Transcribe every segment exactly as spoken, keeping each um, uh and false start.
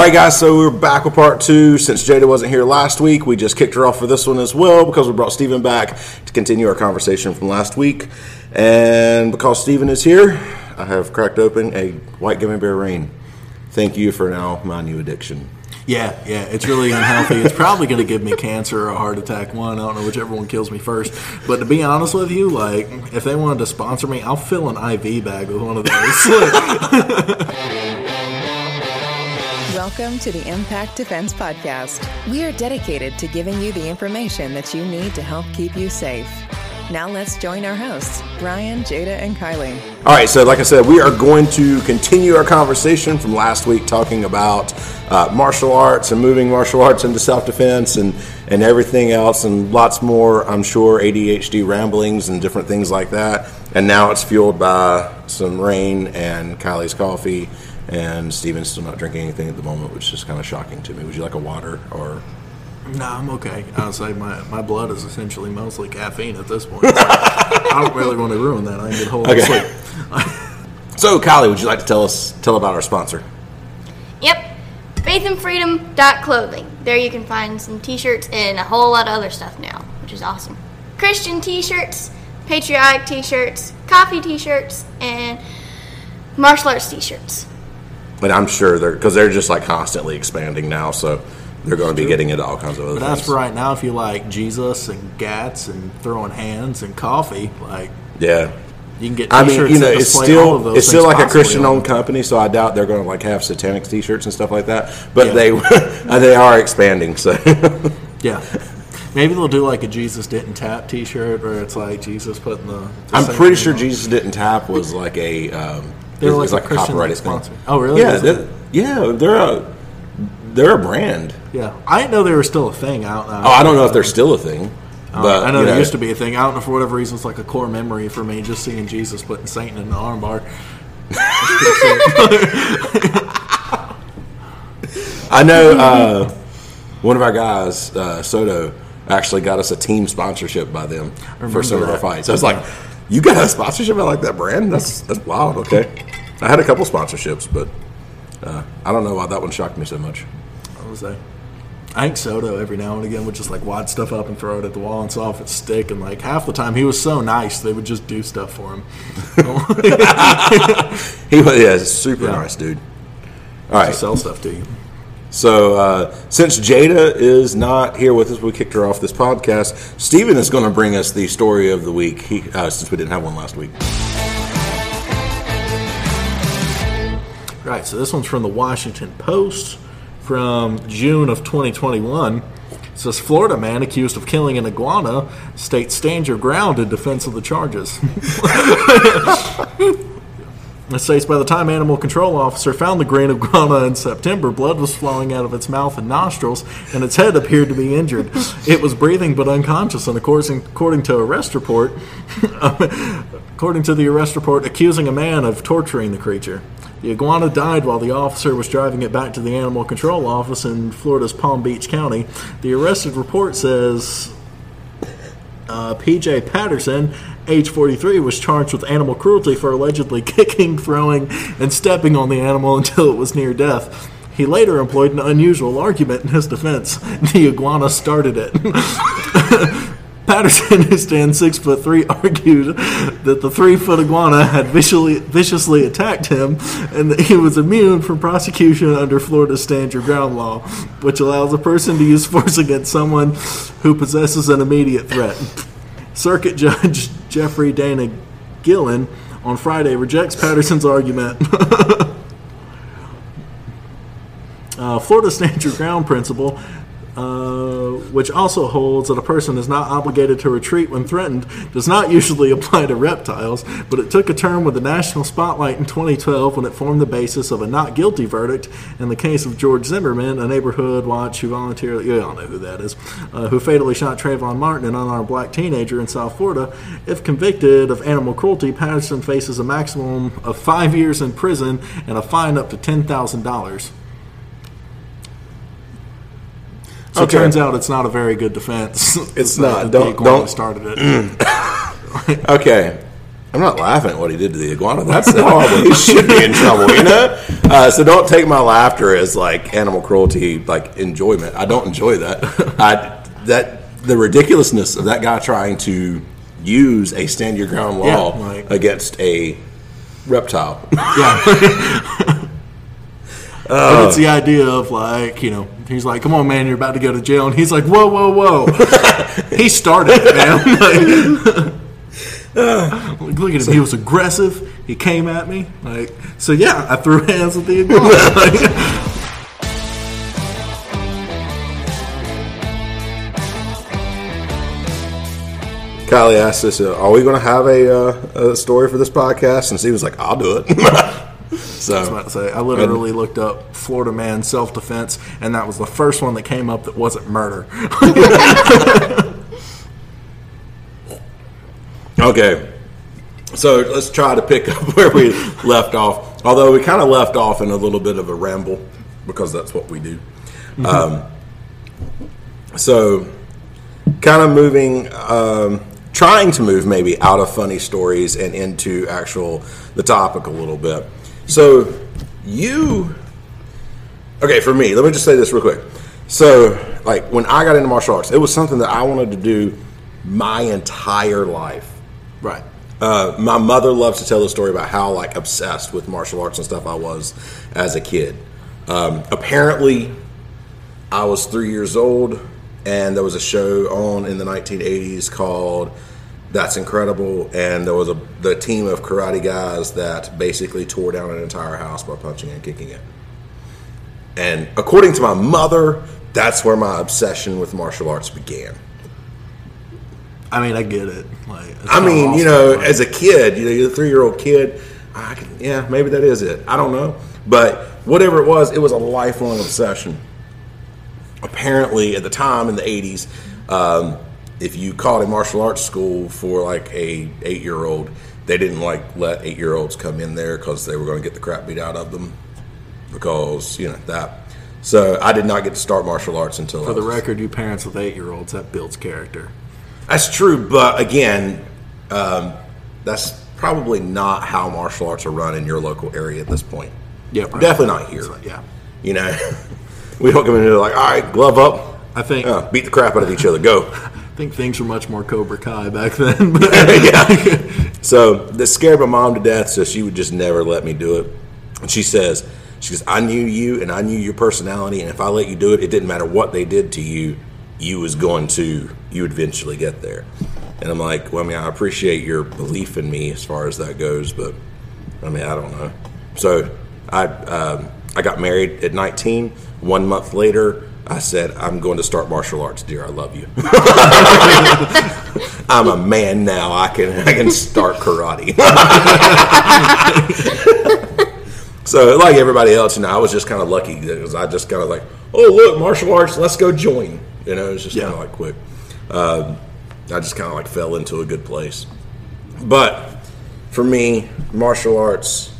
All right, guys, so we're back with part two. Since Jada wasn't here last week, we just kicked her off for this one as well because we brought Steven back to continue our conversation from last week. And because Steven is here, I have cracked open a white gummy bear rain. Thank you for now my new addiction. Yeah, yeah, it's really unhealthy. It's probably going to give me cancer or a heart attack one. I don't know whichever one kills me first. But to be honest with you, like, if they wanted to sponsor me, I'll fill an I V bag with one of those. Welcome to the Impact Defense Podcast. We are dedicated to giving you the information that you need to help keep you safe. Now let's join our hosts, Ryan, Jada, and Kylie. All right, so like I said, we are going to continue our conversation from last week talking about uh, martial arts and moving martial arts into self-defense and, and everything else and lots more, I'm sure, A D H D ramblings and different things like that. And now it's fueled by some rain and Kylie's coffee. And Steven's still not drinking anything at the moment, which is kind of shocking to me. Would you like a water or? No, I'm okay. I'll say my, my blood is essentially mostly caffeine at this point. So I don't really want to ruin that. I can get hold of sleep. So, Kylie, would you like to tell us tell about our sponsor? Yep, faith and freedom dot clothing. There you can find some T-shirts and a whole lot of other stuff now, which is awesome. Christian T-shirts, patriotic T-shirts, coffee T-shirts, and martial arts T-shirts. But I'm sure they're, because they're just like constantly expanding now, so they're going to be getting into all kinds of other but things. That's for right now. If you like Jesus and Gats and throwing hands and coffee, like yeah, you can get. T-shirts I mean, you know, it's still it's still like a Christian-owned company, so I doubt they're going to like have satanic T-shirts and stuff like that. But yeah. they they are expanding, so yeah. Maybe they'll do like a Jesus Didn't Tap T-shirt, where it's like Jesus putting the. the I'm pretty sure on. Jesus Didn't Tap was like a. Um, They're like, like a copyrighted sponsor. Oh, really? Yeah, they're, yeah, they're a they're a brand. Yeah, I didn't know they were still a thing. I don't know. Oh, I don't know if they're still a thing. Uh, but, I know, you know they used to be a thing. I don't know, for whatever reason, it's like a core memory for me, just seeing Jesus putting Satan in the armbar. I know uh, one of our guys, uh, Soto, actually got us a team sponsorship by them for some of our fights. So it's like. You got a sponsorship? I like that brand. That's that's wild. Okay, I had a couple sponsorships, but uh, I don't know why that one shocked me so much. I was like, I think Soto every now and again would just like wad stuff up and throw it at the wall and saw if it stick. And like half the time he was so nice, they would just do stuff for him. He was yeah, super yeah. nice dude. All right, sell stuff to you. So uh, since Jada is not here with us, we kicked her off this podcast. Steven is going to bring us the story of the week he, uh, since we didn't have one last week. Right, so this one's from the Washington Post from June of twenty twenty-one. It says, Florida man accused of killing an iguana states stand your ground in defense of the charges. It states, by the time animal control officer found the green iguana in September, blood was flowing out of its mouth and nostrils, and its head appeared to be injured. It was breathing but unconscious, and according, according to arrest report, according to the arrest report, accusing a man of torturing the creature. The iguana died while the officer was driving it back to the animal control office in Florida's Palm Beach County. The arrested report says uh, P J Patterson, age forty-three, was charged with animal cruelty for allegedly kicking, throwing, and stepping on the animal until it was near death. He later employed an unusual argument in his defense. The iguana started it. Patterson, who stands six foot three, argued that the three-foot iguana had viciously, viciously attacked him and that he was immune from prosecution under Florida's Stand Your Ground law, which allows a person to use force against someone who possesses an immediate threat. Circuit Judge Jeffrey Dana Gillen on Friday rejects Patterson's argument. uh, Florida Stand Your Ground principle, uh, which also holds that a person is not obligated to retreat when threatened, does not usually apply to reptiles, but it took a turn with the national spotlight in twenty twelve when it formed the basis of a not guilty verdict in the case of George Zimmerman, a neighborhood watch who voluntarily, you all know who that is, uh, who fatally shot Trayvon Martin, an unarmed black teenager in South Florida. If convicted of animal cruelty, Patterson faces a maximum of five years in prison and a fine up to ten thousand dollars. So okay. It turns out it's not a very good defense. It's not. Don't don't started it. Okay. I'm not laughing at what he did to the iguana. That's horrible. He should be in trouble, you know? Uh, so don't take my laughter as, like, animal cruelty, like, enjoyment. I don't enjoy that. I, that the ridiculousness of that guy trying to use a stand your ground law yeah, like, against a reptile. Yeah. Uh, it's the idea of, like, you know, he's like, come on, man, you're about to go to jail. And he's like, whoa, whoa, whoa. He started it, man. Like, uh, look at him. So, he was aggressive. He came at me. Like, so, yeah, I threw hands with the iguana. Like, Kylie asked us, uh, are we going to have a, uh, a story for this podcast? And Steve was like, I'll do it. So, I was about to say, I literally looked up Florida man self-defense, and that was the first one that came up that wasn't murder. Okay. So let's try to pick up where we left off. Although we kind of left off in a little bit of a ramble, because that's what we do. Mm-hmm. Um, so kind of moving... Um, trying to move maybe out of funny stories and into actual the topic a little bit. So you, okay, for me, let me just say this real quick. So, like, when I got into martial arts, it was something that I wanted to do my entire life. Right. Uh, my mother loves to tell the story about how, like, obsessed with martial arts and stuff I was as a kid. Um, apparently, I was three years old, and there was a show on in the nineteen eighties called That's Incredible, and there was a the team of karate guys that basically tore down an entire house by punching and kicking it. And according to my mother, that's where my obsession with martial arts began. I mean, I get it. Like, I mean, you know, as a kid, you know, you're a three-year-old kid. I can, yeah, maybe that is it. I don't know. But whatever it was, it was a lifelong obsession. Apparently, at the time in the eighties, um, if you called a martial arts school for like a eight-year-old, they didn't like let eight-year-olds come in there because they were going to get the crap beat out of them because, you know, that. So I did not get to start martial arts until... For the record, you parents with eight-year-olds, that builds character. That's true, but again, um, that's probably not how martial arts are run in your local area at this point. Yeah, probably. Definitely not here. Like, yeah. You know... We don't come in here like, all right, glove up. I think uh, beat the crap out of each other. Go. I think things were much more Cobra Kai back then. But yeah. So that scared my mom to death, so she would just never let me do it. And she says, she goes, I knew you and I knew your personality, and if I let you do it, it didn't matter what they did to you, you was going to, you would eventually get there. And I'm like, well, I mean, I appreciate your belief in me as far as that goes, but I mean, I don't know. So I um, I got married at nineteen. One month later, I said, I'm going to start martial arts, dear. I love you. I'm a man now. I can I can start karate. So, like everybody else, you know, I was just kind of lucky because I just kind of like, oh, look, martial arts, let's go join. You know, it was just yeah. kind of like quick. Um, I just kind of like fell into a good place. But for me, martial arts,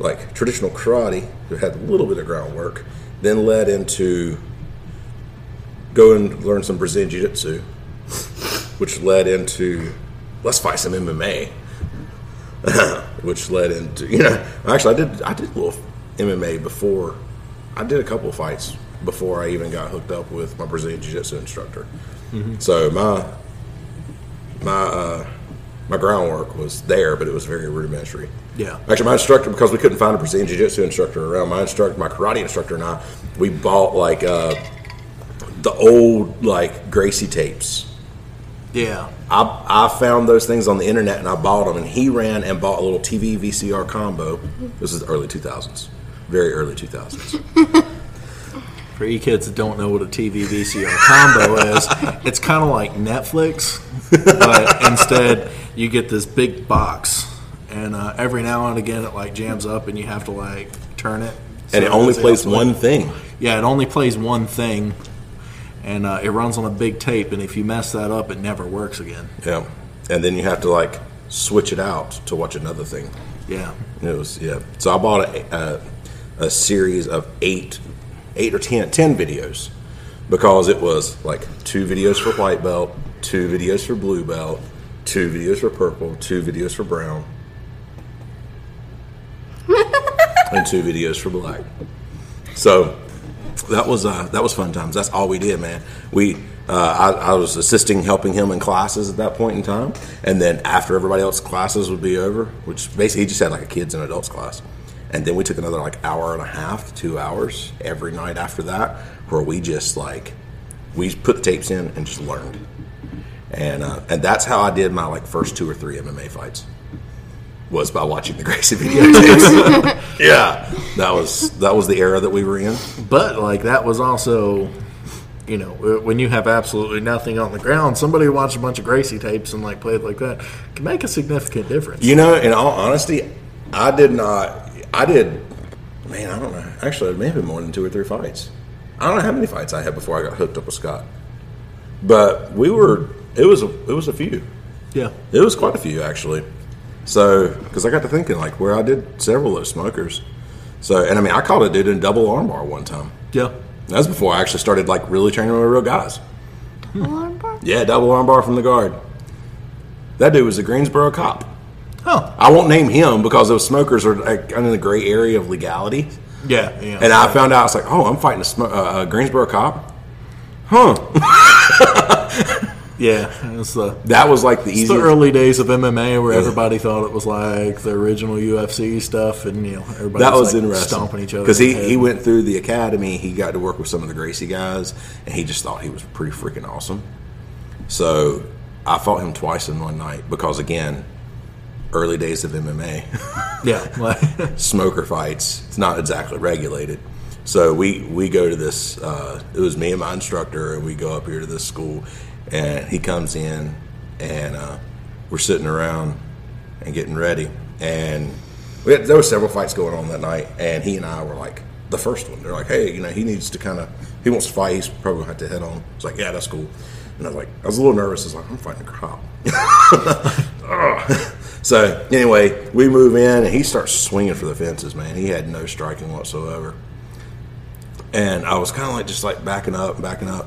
like traditional karate, it had a little bit of groundwork. Then led into go and learn some Brazilian Jiu-Jitsu, which led into let's fight some M M A, which led into, you know, actually I did I did a little M M A before. I did a couple of fights before I even got hooked up with my Brazilian Jiu-Jitsu instructor. Mm-hmm. So my my uh, my groundwork was there, but it was very rudimentary. Yeah. Actually, my instructor, because we couldn't find a Brazilian Jiu-Jitsu instructor around, my instructor, my karate instructor and I, we bought, like, uh, the old, like, Gracie tapes. Yeah. I I found those things on the internet, and I bought them, and he ran and bought a little T V V C R combo. This is the early two thousands. Very early two thousands. For you kids that don't know what a T V V C R combo is, it's kind of like Netflix, but instead you get this big box. And uh, every now and again, it, like, jams up, and you have to, like, turn it. So and it only plays one thing. Yeah, it only plays one thing, and uh, it runs on a big tape. And if you mess that up, it never works again. Yeah, and then you have to, like, switch it out to watch another thing. Yeah, it was yeah. So I bought a a, a series of eight, eight or ten, ten videos, because it was like two videos for white belt, two videos for blue belt, Two videos for purple, two videos for brown, and two videos for black. So that was uh, that was fun times. That's all we did, man. We uh, I, I was assisting, helping him in classes at that point in time, and then after everybody else's classes would be over, which basically he just had like a kids and adults class, and then we took another like hour and a half, two hours every night after that, where we just like we put the tapes in and just learned. And uh, and that's how I did my like first two or three M M A fights, was by watching the Gracie videotapes. Yeah, that was that was the era that we were in. But like that was also, you know, when you have absolutely nothing on the ground, somebody who watched a bunch of Gracie tapes and like played like that can make a significant difference. You know, in all honesty, I did not. I did. Man, I don't know. Actually, maybe more than two or three fights. I don't know how many fights I had before I got hooked up with Scott. But we were. It was a, it was a few. Yeah. It was quite a few, actually. So, because I got to thinking, like, where I did several of those smokers. So, and I mean, I caught a dude in double armbar one time. Yeah. That was before I actually started, like, really training with real guys. Double hmm. armbar? Yeah, double armbar from the guard. That dude was a Greensboro cop. Oh. I won't name him because those smokers are, like, in the gray area of legality. Yeah. yeah and I right. found out, I was like, oh, I'm fighting a, sm- uh, a Greensboro cop? Huh. Yeah, it's the, that was like the easiest. The early days of M M A where yeah. everybody thought it was like the original U F C stuff, and you know everybody that was, was like stomping each other. Because he, he went through the academy, he got to work with some of the Gracie guys, and he just thought he was pretty freaking awesome. So I fought him twice in one night because again, early days of M M A. Yeah, smoker fights. It's not exactly regulated. So we we go to this. Uh, it was me and my instructor, and we go up here to this school. And he comes in, and uh, we're sitting around and getting ready. And we had, there were several fights going on that night, and he and I were like, the first one. They're like, hey, you know, he needs to kind of, he wants to fight. He's probably going to have to head on. It's like, yeah, that's cool. And I was like, I was a little nervous. I was like, I'm fighting a cop. So anyway, we move in, and he starts swinging for the fences, man. He had no striking whatsoever. And I was kind of like just like backing up, backing up.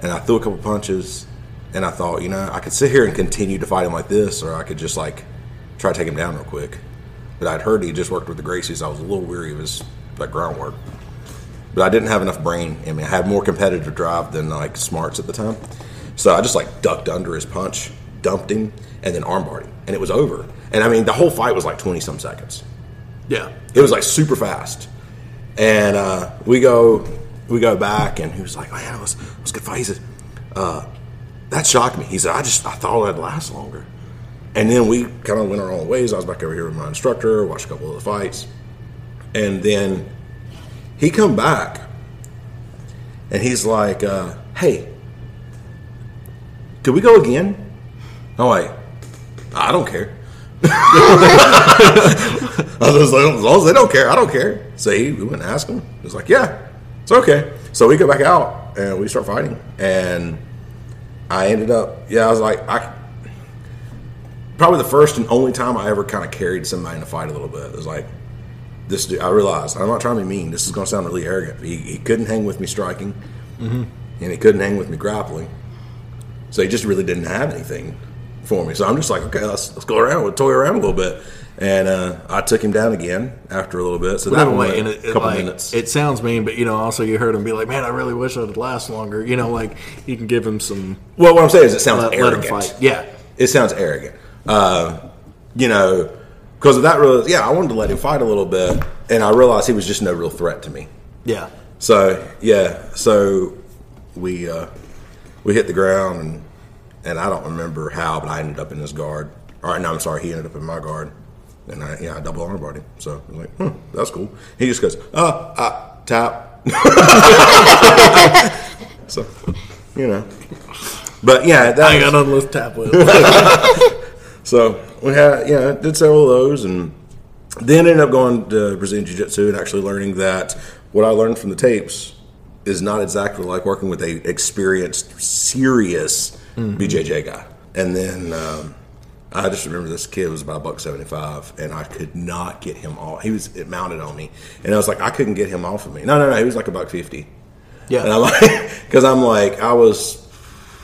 And I threw a couple punches. And I thought, you know, I could sit here and continue to fight him like this, or I could just, like, try to take him down real quick. But I'd heard he just worked with the Gracies. I was a little weary of his, like, groundwork. But I didn't have enough brain. I mean, I had more competitive drive than, like, smarts at the time. So I just, like, ducked under his punch, dumped him, and then armbarred him. And it was over. And, I mean, the whole fight was, like, twenty-some seconds. Yeah. It was, like, super fast. And uh, we go we go back, and he was like, man, it was, it was a good fight. He said, uh... that shocked me. He said, I just, I thought I'd last longer. And then we kind of went our own ways. I was back over here with my instructor, watched a couple of the fights. And then he come back and he's like, uh, hey, could we go again? I'm like, I don't care. I was like, as long as they don't care, I don't care. So he, we went and asked him. He was like, yeah, it's okay. So we go back out and we start fighting. And I ended up, yeah, I was like, I probably the first and only time I ever kind of carried somebody in a fight a little bit. It was like, this dude, I realized, I'm not trying to be mean, this is going to sound really arrogant. He, he couldn't hang with me striking, mm-hmm. and he couldn't hang with me grappling. So he just really didn't have anything for me. So I'm just like, okay, let's, let's go around, we'll toy around a little bit. And uh, I took him down again after a little bit. So well, that way, and it, couple it, like, minutes. It sounds mean, but you know, also you heard him be like, "Man, I really wish I'd last longer." You know, like you can give him some. Well, what I'm saying is, it sounds let, arrogant. Let him fight. Yeah, it sounds arrogant. Uh, you know, because of that, really, yeah, I wanted to let him fight a little bit, and I realized he was just no real threat to me. Yeah. So yeah, so we uh, we hit the ground, and and I don't remember how, but I ended up in his guard. All right, no, I'm sorry, he ended up in my guard. And I, yeah, I double armbarred him. So I was like, hmm, that's cool. He just goes, ah, ah, tap. So, you know. But yeah, that I ain't got nothing left to tap with. So we had, yeah, did several of those. And then ended up going to Brazilian Jiu-Jitsu and actually learning that what I learned from the tapes is not exactly like working with a experienced, serious mm-hmm. B J J guy. And then, um, I just remember this kid was about a buck seventy-five, and I could not get him off. He was it mounted on me, and I was like, I couldn't get him off of me. No, no, no. He was like a buck fifty. Yeah, and I'm like, because I'm like, I was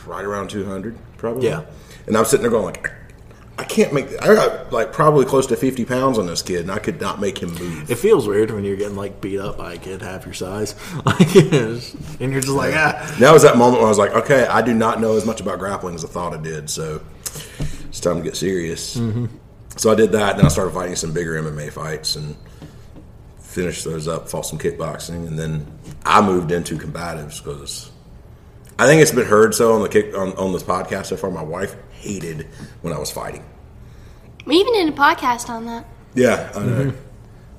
right around two hundred probably. Yeah, and I'm sitting there going like, I can't make – I got, like, probably close to fifty pounds on this kid, and I could not make him move. It feels weird when you're getting, like, beat up by a kid half your size. Like, and you're just like, ah. That was that moment where I was like, okay, I do not know as much about grappling as I thought I did, so it's time to get serious. Mm-hmm. So I did that, then I started fighting some bigger M M A fights and finished those up, fought some kickboxing, and then I moved into combatives because I think it's been heard so on the kick, on, on this podcast so far. My wife hated when I was fighting. We even did a podcast on that. Yeah, I know. Mm-hmm.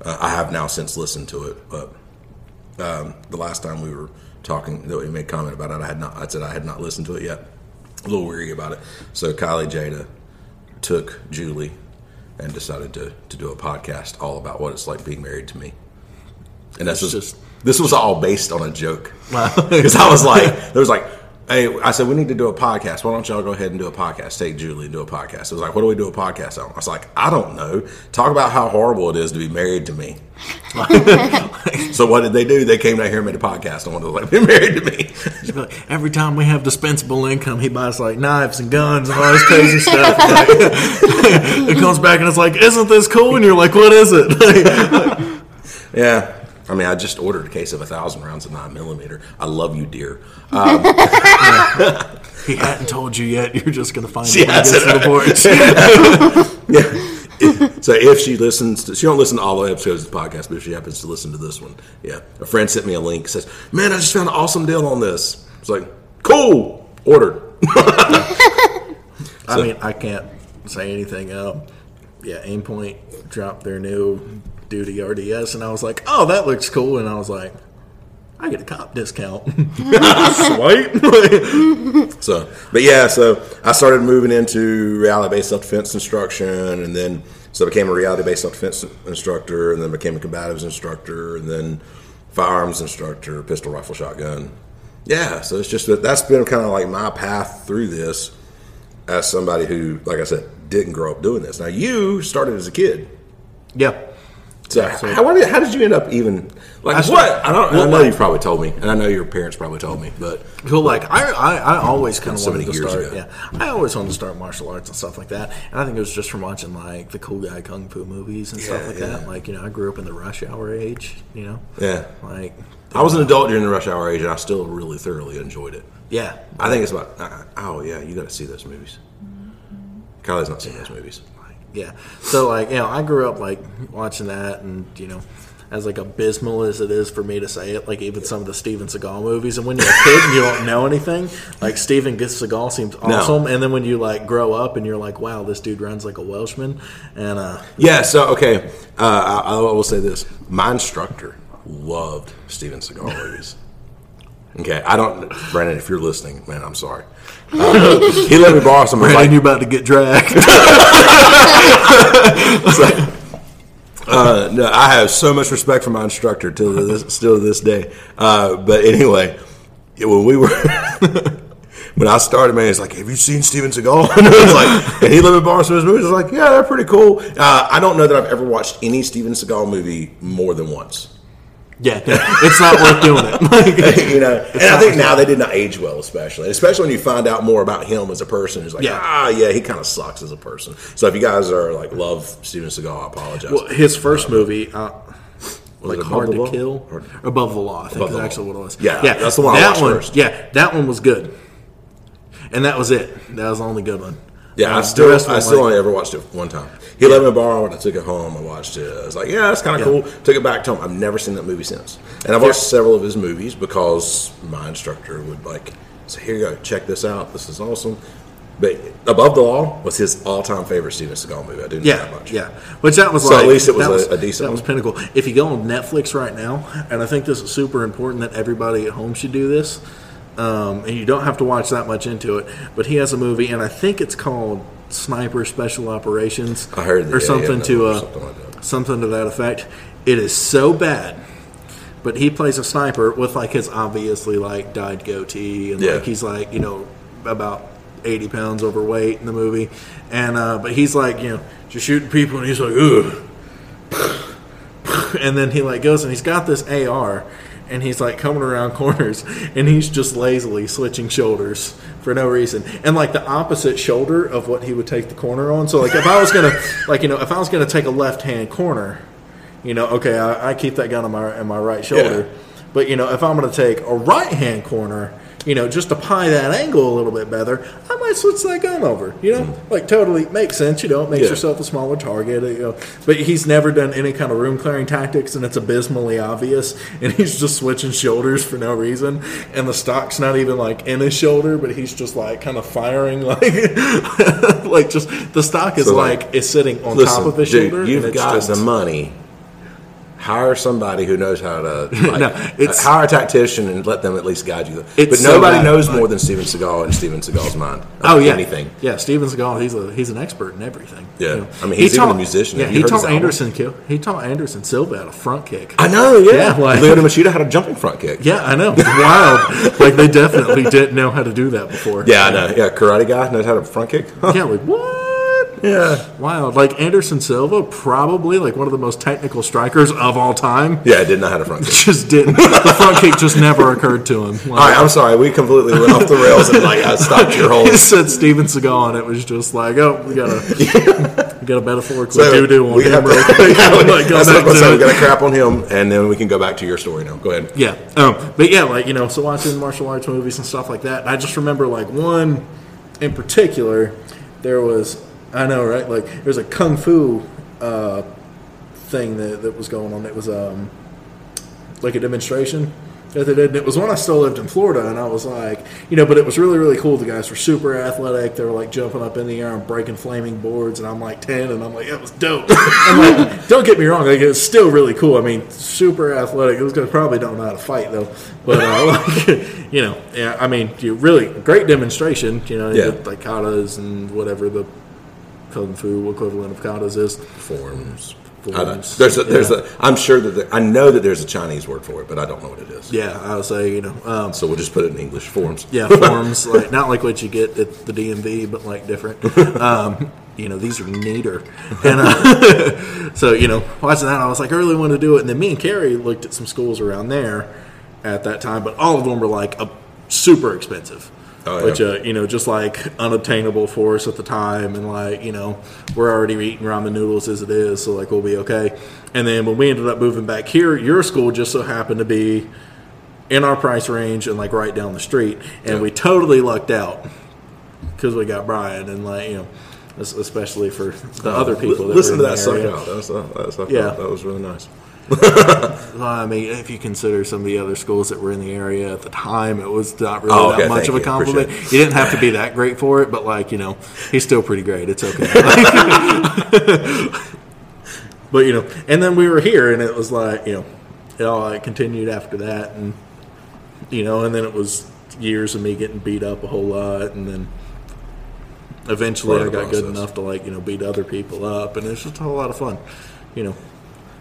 Uh, I have now since listened to it, but um, the last time we were talking, that we made comment about it, I had not. I said I had not listened to it yet. A little weary about it. So Kylie Jada took Julie and decided to, to do a podcast all about what it's like being married to me. And that's just, just this was all based on a joke. Wow. Because I was like, there was like, hey, I said, we need to do a podcast. Why don't y'all go ahead and do a podcast? Take Julie and do a podcast. It was like, what do we do a podcast on? I was like, I don't know. Talk about how horrible it is to be married to me. So what did they do? They came down here and made a podcast on one of like, be married to me. Like, every time we have dispensable income, he buys like knives and guns and all this crazy stuff. Like, it comes back and it's like, isn't this cool? And you're like, what is it? Yeah. I mean, I just ordered a case of one thousand rounds of nine millimeter. I love you, dear. Um, he hadn't told you yet. You're just going to find out when he gets to the porch. Yeah. If, so if she listens to, she don't listen to all the episodes of the podcast, but if she happens to listen to this one, yeah. A friend sent me a link, says, man, I just found an awesome deal on this. It's like, cool, ordered. So, I mean, I can't say anything else. Yeah, Aimpoint dropped their new duty R D S, and I was like, oh, that looks cool. And I was like, I get a cop discount. Sweet. So, but yeah, so I started moving into reality-based self-defense instruction, and then so I became a reality-based self-defense instructor, and then became a combatives instructor, and then firearms instructor, pistol, rifle, shotgun. Yeah, so it's just that that's been kind of like my path through this as somebody who, like I said, didn't grow up doing this. Now, you started as a kid. Yeah. So, so how, did, how did you end up even like I what? I don't. Well, I know you probably told me, and I know your parents probably told me, but well, like I, I, I always kind of wanted to start. Ago. Yeah, I always wanted to start martial arts and stuff like that, and I think it was just from watching like the cool guy kung fu movies and yeah, stuff like yeah. that. Like you know, I grew up in the Rush Hour age. You know, yeah. Like I was an adult during the Rush Hour age, and I still really thoroughly enjoyed it. Yeah, I think it's about uh, oh yeah, you got to see those movies. Kylie's not seen yeah. those movies. Yeah, so like you know, I grew up like watching that, and you know, as like abysmal as it is for me to say it, like even some of the Steven Seagal movies. And when you're a kid and you don't know anything, like Steven Seagal seems awesome, no. and then when you like grow up and you're like, wow, this dude runs like a Welshman, and uh, yeah. So okay, uh, I, I will say this: my instructor loved Steven Seagal movies. Okay, I don't, Brandon, if you're listening, man, I'm sorry. Uh, he let me borrow some. Brandon, like, you're about to get dragged. So, uh, no, I have so much respect for my instructor till this, still to this day. Uh, but anyway, when we were, when I started, man, it's like, have you seen Steven Seagal? And, I was like, and he let me borrow some of his movies. I was like, yeah, they're pretty cool. Uh, I don't know that I've ever watched any Steven Seagal movie more than once. Yeah, it's not worth doing it. Like, you know, and I think now they did not age well, especially, especially when you find out more about him as a person. Who's like, yeah. ah, yeah, he kind of sucks as a person. So if you guys are like love Steven Seagal, I apologize. Well, his first um, movie, uh, like Hard to Kill, or Above the Law, I think is actually what it was. Yeah, yeah, that's the one. That I watched one, first. Yeah, that one was good, and that was it. That was the only good one. Yeah, um, I still, I still like, only ever watched it one time. He yeah. let me borrow it. I took it home. I watched it. I was like, yeah, that's kind of yeah. cool. Took it back to him. I've never seen that movie since. And I've yeah. watched several of his movies because my instructor would like, so here you go. Check this out. This is awesome. But Above the Law was his all-time favorite Steven Seagal movie. I didn't yeah, know that much. Yeah, which that was so like, at least it was, was a, a decent that one. That was pinnacle. If you go on Netflix right now, and I think this is super important that everybody at home should do this, Um, and you don't have to watch that much into it, but he has a movie, and I think it's called Sniper Special Operations, I heard that, or something yeah, yeah, no, to uh, something, like something to that effect. It is so bad, but he plays a sniper with like his obviously like dyed goatee, and yeah. like he's like you know about eighty pounds overweight in the movie, and uh, but he's like you know just shooting people, and he's like ugh, and then he like goes and he's got this A R. and he's like coming around corners, and he's just lazily switching shoulders for no reason, and like the opposite shoulder of what he would take the corner on. So like if I was gonna like you know if I was gonna take a left hand corner, you know okay I, I keep that gun on my on my right shoulder, yeah. but you know if I'm gonna take a right hand corner, you know just to pie that angle a little bit better, I might switch that gun over. You know mm. Like totally makes sense. You know it makes yeah. yourself a smaller target. You know but he's never done any kind of room clearing tactics, and it's abysmally obvious, and he's just switching shoulders for no reason, and the stock's not even like in his shoulder, but he's just like kind of firing like like just the stock is so like, like it's sitting on listen, top of his dude, shoulder. You've and it's got just, the money. Hire somebody who knows how to like, no, it's, hire a tactician and let them at least guide you. But nobody so knows more than Steven Seagal and Steven Seagal's mind. Oh yeah, anything. Yeah, Steven Seagal. He's a he's an expert in everything. Yeah, you know? I mean he's he even taught, a musician. Yeah, he taught Anderson kill. He taught Anderson Silva how to front kick. I know. Yeah, yeah like, Leonardo Machida had a jumping front kick. Yeah, I know. It's wild. Like they definitely didn't know how to do that before. Yeah, I know. Yeah, karate guy knows how to front kick. Huh. Yeah, like what? Yeah. Wild. Like, Anderson Silva, probably, like, one of the most technical strikers of all time. Yeah, I didn't know how to front kick. Just didn't. The front kick just never occurred to him. Like, all right, I'm sorry. We completely went off the rails and, like, I stopped your whole... He said Steven Seagal, and it was just like, oh, we got a... We got a metaphorical so doo-doo on we him. Have, real quick. Yeah, we, like, that's what I'm saying. We've got to crap on him, and then we can go back to your story now. Go ahead. Yeah. Um, but, yeah, like, you know, so watching martial arts movies and stuff like that, and I just remember, like, one in particular, there was... I know, right? Like, there was a kung fu uh, thing that, that was going on. It was um, like a demonstration that they did. And it was when I still lived in Florida, and I was like, you know, but it was really, really cool. The guys were super athletic. They were, like, jumping up in the air and breaking flaming boards. And I'm, like, ten, and I'm like, that was dope. I'm like, don't get me wrong. Like, it was still really cool. I mean, super athletic. Those guys probably don't know how to fight, though. But, uh, like, you know, yeah, I mean, you really great demonstration. You know, yeah. Like, katas and whatever the kung fu equivalent of katas is forms. forms. There's a, there's yeah. a. I'm sure that there, I know that there's a Chinese word for it, but I don't know what it is. Yeah, I would say you know. Um, so we'll just put it in English forms. Yeah, forms like not like what you get at the D M V, but like different. Um, you know, these are neater. And uh, so you know, watching that, I was like, I really want to do it. And then me and Carrie looked at some schools around there at that time, but all of them were like a, super expensive. Oh, yeah. Which, uh, you know, just, like, unobtainable for us at the time. And, like, you know, we're already eating ramen noodles as it is, so, like, we'll be okay. And then when we ended up moving back here, your school just so happened to be in our price range and, like, right down the street. And yeah. we totally lucked out because we got Brian and, like, you know, especially for the other people that Listen were in to that the area. That's a, that's a, yeah. That was really nice. Well, I mean, if you consider some of the other schools that were in the area at the time, it was not really oh, okay, that much of a compliment. You. you didn't have to be that great for it, but, like, you know, he's still pretty great. It's okay. But, you know, and then we were here, and it was like, you know, it all like, continued after that. And, you know, and then it was years of me getting beat up a whole lot. And then eventually I got process. good enough to, like, you know, beat other people up. And it's just a whole lot of fun, you know.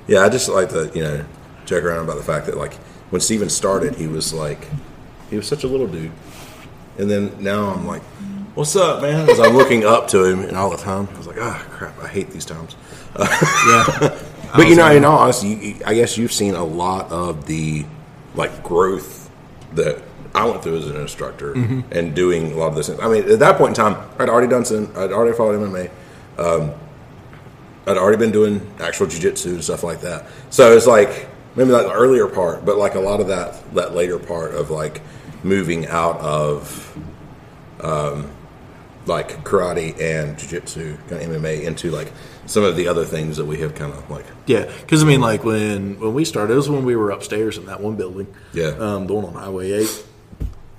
Yeah, I just like to, you know, joke around about the fact that, like, when Steven started, he was, like, he was such a little dude. And then now I'm like, what's up, man? Because I'm looking up to him and all the time. I was like, ah, oh, crap, I hate these times. Uh, yeah. But, you know, in all honesty, I guess you've seen a lot of the, like, growth that I went through as an instructor mm-hmm. and doing a lot of those things. I mean, at that point in time, I'd already done some, I'd already followed M M A. Um I'd already been doing actual jiu-jitsu and stuff like that. So it's like, maybe not the earlier part, but like a lot of that that later part of like moving out of um, like karate and jiu-jitsu, kind of M M A, into like some of the other things that we have kind of like. Yeah, because I mean like when, when we started, it was when we were upstairs in that one building. Yeah. Um, the one on Highway eight.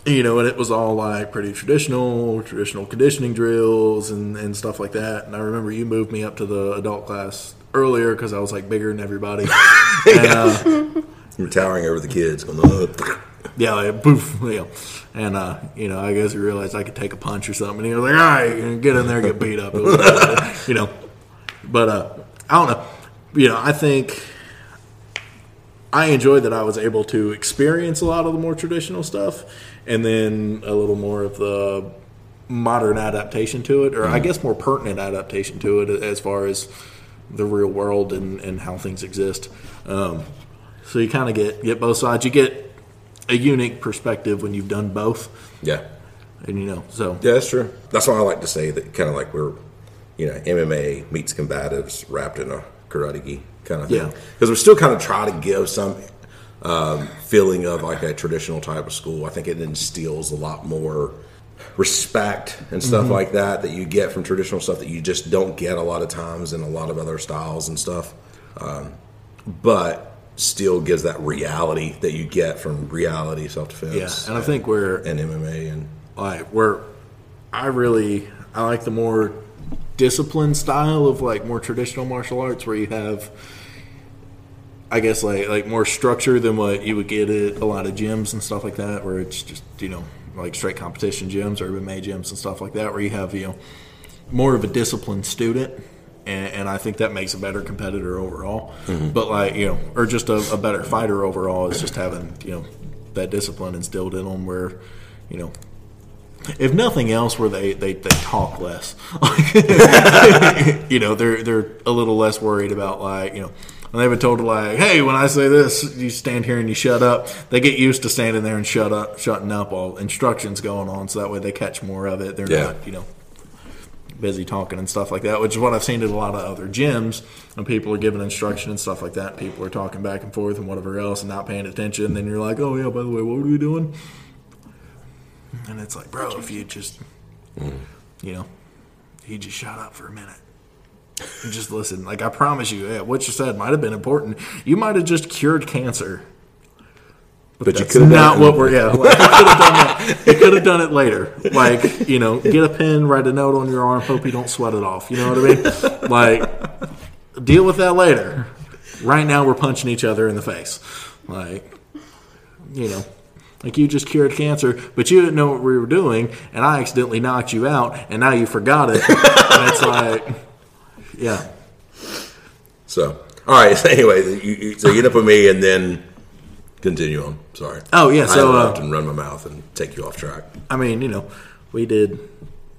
You know, and it was all like pretty traditional, traditional conditioning drills and, and stuff like that. And I remember you moved me up to the adult class earlier because I was like bigger than everybody. And, uh, you were towering over the kids. Going, oh. Yeah, like, poof. Yeah. And, uh, you know, I guess you realized I could take a punch or something. And he was like, all right, get in there, get beat up. It was, uh, you know, but uh, I don't know. You know, I think I enjoyed that I was able to experience a lot of the more traditional stuff. And then a little more of the modern adaptation to it, or I guess more pertinent adaptation to it as far as the real world and, and how things exist. Um, So you kind of get, get both sides. You get a unique perspective when you've done both. Yeah. And, you know, so. Yeah, that's true. That's why I like to say that kind of like we're, you know, M M A meets combatives wrapped in a karate gi kind of thing. Yeah. Because we're still kind of trying to give some um, feeling of like a traditional type of school. I think it instills a lot more respect and stuff mm-hmm. like that that you get from traditional stuff that you just don't get a lot of times in a lot of other styles and stuff. Um, but still gives that reality that you get from reality self-defense. Yeah, and, and I think we're... And M M A and... Like, we're... I really... I like the more disciplined style of, like, more traditional martial arts where you have, I guess, like, like more structure than what you would get at a lot of gyms and stuff like that where it's just, you know, like straight competition gyms or M M A gyms and stuff like that where you have, you know, more of a disciplined student. And, and I think that makes a better competitor overall. Mm-hmm. But, like, you know, or just a, a better fighter overall is just having, you know, that discipline instilled in them where, you know, if nothing else, where they, they, they talk less. You know, they're they're a little less worried about, like, you know, when they've been told to, like, hey, when I say this, you stand here and you shut up. They get used to standing there and shut up, shutting up while instruction's going on, so that way they catch more of it. They're yeah. not, you know, busy talking and stuff like that, which is what I've seen at a lot of other gyms when people are giving instruction and stuff like that. People are talking back and forth and whatever else and not paying attention. And then you're like, oh, yeah, by the way, what were we doing? And it's like, bro, if you just, mm. you know, you just shut up for a minute and just listen. Like, I promise you, yeah, what you said might have been important. You might have just cured cancer. But, but that's you could not what we're, yeah. Like, I could have done that. You could have done it later. Like, you know, get a pen, write a note on your arm, hope you don't sweat it off. You know what I mean? Like, deal with that later. Right now, we're punching each other in the face. Like, you know, like you just cured cancer, but you didn't know what we were doing, and I accidentally knocked you out, and now you forgot it. And it's like, yeah. So, all right. So, anyway, you, you, so you end up with me, and then. Continue on. Sorry. Oh yeah. So I interrupt uh, and run my mouth and take you off track. I mean, you know, we did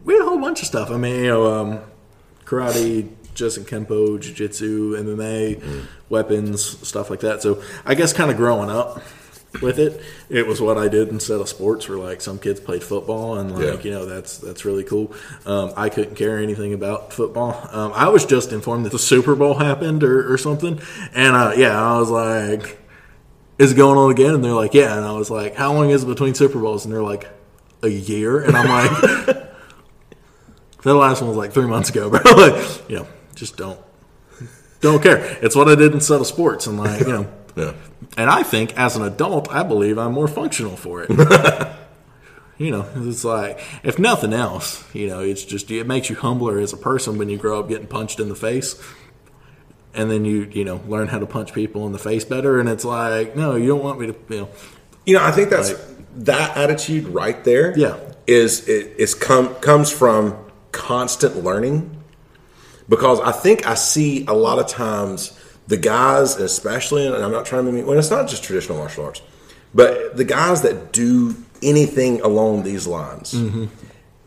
we had a whole bunch of stuff. I mean, you know, um, karate, Justin Kempo, Jiu-Jitsu, M M A, mm. weapons, stuff like that. So I guess kind of growing up with it, it was what I did instead of sports. Where like some kids played football and like yeah. you know that's that's really cool. Um, I couldn't care anything about football. Um, I was just informed that the Super Bowl happened or, or something, and uh, yeah, I was like. Is it going on again? And they're like, yeah. And I was like, how long is it between Super Bowls? And they're like, a year? And I'm like, that last one was like three months ago, bro. Like, you know, just don't, don't care. It's what I did instead of sports. And like, you know, yeah. And I think as an adult, I believe I'm more functional for it. You know, it's like, if nothing else, you know, it's just, it makes you humbler as a person when you grow up getting punched in the face. And then you, you know, learn how to punch people in the face better. And it's like, no, you don't want me to, you know. You know, I think that's, like, that attitude right there. Yeah. Is, it is come, comes from constant learning. Because I think I see a lot of times the guys, especially, and I'm not trying to mean, well, it's not just traditional martial arts, but the guys that do anything along these lines mm-hmm.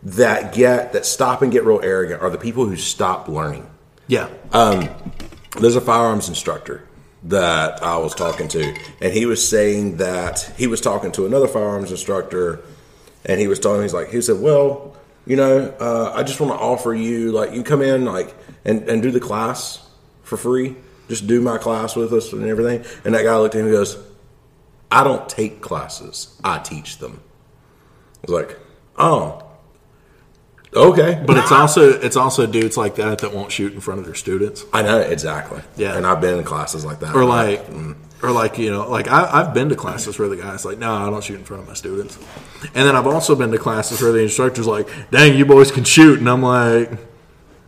that get, that stop and get real arrogant are the people who stop learning. Yeah. Um, There's a firearms instructor that I was talking to, and he was saying that he was talking to another firearms instructor, and he was talking. He's like, he said, "Well, you know, uh, I just want to offer you, like, you come in, like, and, and do the class for free. Just do my class with us and everything." And that guy looked at him and goes, "I don't take classes. I teach them." I was like, "Oh, okay." But it's also it's also dudes like that that won't shoot in front of their students. I know, exactly. Yeah. And I've been in classes like that. Or like, mm. or like you know, like I, I've been to classes where the guy's like, no, I don't shoot in front of my students. And then I've also been to classes where the instructor's like, dang, you boys can shoot. And I'm like,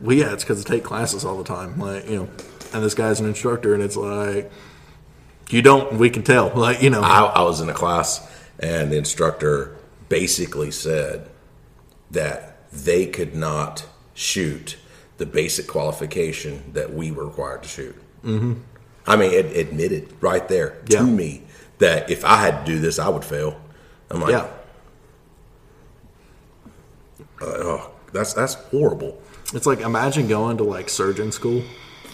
well, yeah, it's because I take classes all the time. Like, you know, and this guy's an instructor, and it's like, you don't, we can tell. Like, you know. I, I was in a class, and the instructor basically said that they could not shoot the basic qualification that we were required to shoot. Mm-hmm. I mean, it admitted right there yeah. to me that if I had to do this, I would fail. I'm like, yeah. uh, oh, that's that's horrible. It's like, imagine going to like surgeon school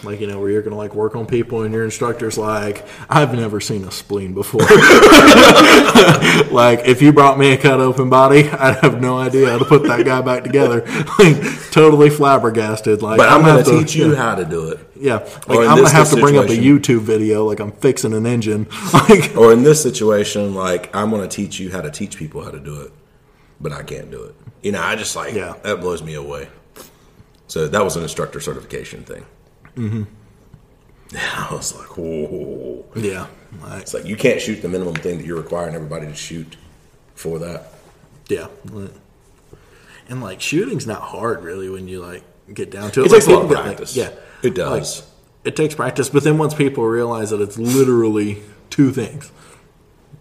like, you know, where you're going to, like, work on people and your instructor's like, I've never seen a spleen before. Like, if you brought me a cut open body, I'd have no idea how to put that guy back together. Like, totally flabbergasted. Like, but I'm, I'm going to teach you yeah. how to do it. Yeah. Like, I'm going to have to bring up a YouTube video, like I'm fixing an engine. Like, or in this situation, like, I'm going to teach you how to teach people how to do it, but I can't do it. You know, I just, like, yeah. that blows me away. So that was an instructor certification thing. Mm-hmm. I was like, whoa. Yeah. Like, it's like you can't shoot the minimum thing that you're requiring everybody to shoot for that. Yeah. And, like, shooting's not hard, really, when you, like, get down to it. It takes like, a lot of practice. Like, yeah. It does. Like, it takes practice. But then once people realize that it's literally two things.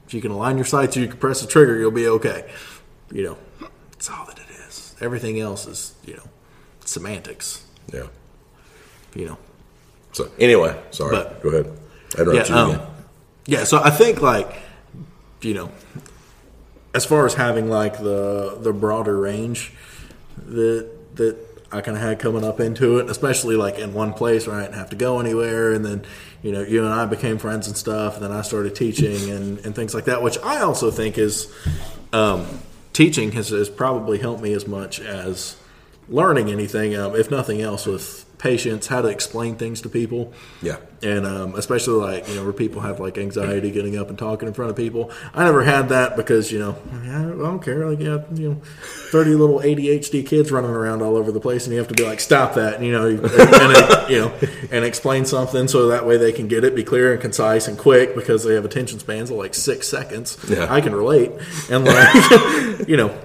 If you can align your sights, you can press the trigger, you'll be okay. You know, that's all that it is. Everything else is, you know, semantics. Yeah. You know. So anyway, sorry. But, go ahead. I interrupt yeah, you again. Um, yeah, so I think, like, you know, as far as having, like, the the broader range that that I kind of had coming up into it, especially, like, in one place where I didn't have to go anywhere, and then, you know, you and I became friends and stuff, and then I started teaching and, and things like that, which I also think is um, teaching has, has probably helped me as much as learning anything, um, if nothing else, with patience, how to explain things to people. Yeah. And um, especially, like, you know, where people have, like, anxiety getting up and talking in front of people. I never had that because, you know, I don't care. Like, you have, you know, thirty little A D H D kids running around all over the place, and you have to be like, stop that, and, you know, and, and, you know, and explain something so that way they can get it, be clear and concise and quick because they have attention spans of, like, six seconds. Yeah. I can relate. And, like, you know,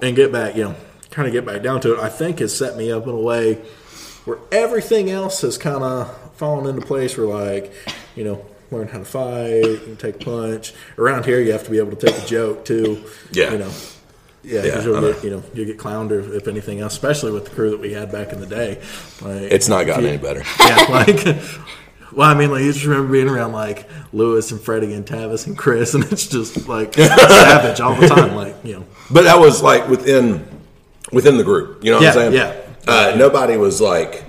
and get back, you know, kind of get back down to it, I think has set me up in a way where everything else has kind of fallen into place where, like, you know, learn how to fight and take punch. Around here, you have to be able to take a joke, too. Yeah. You know, yeah, yeah you'll get, you know, you get clowned if, if anything else, especially with the crew that we had back in the day. Like, it's not gotten you, any better. Yeah, like... Well, I mean, like, you just remember being around, like, Lewis and Freddie and Tavis and Chris, and it's just, like, savage all the time, like, you know. But that was, like, within... Within the group, you know what yeah, I'm saying? Yeah, uh, yeah. Nobody was like,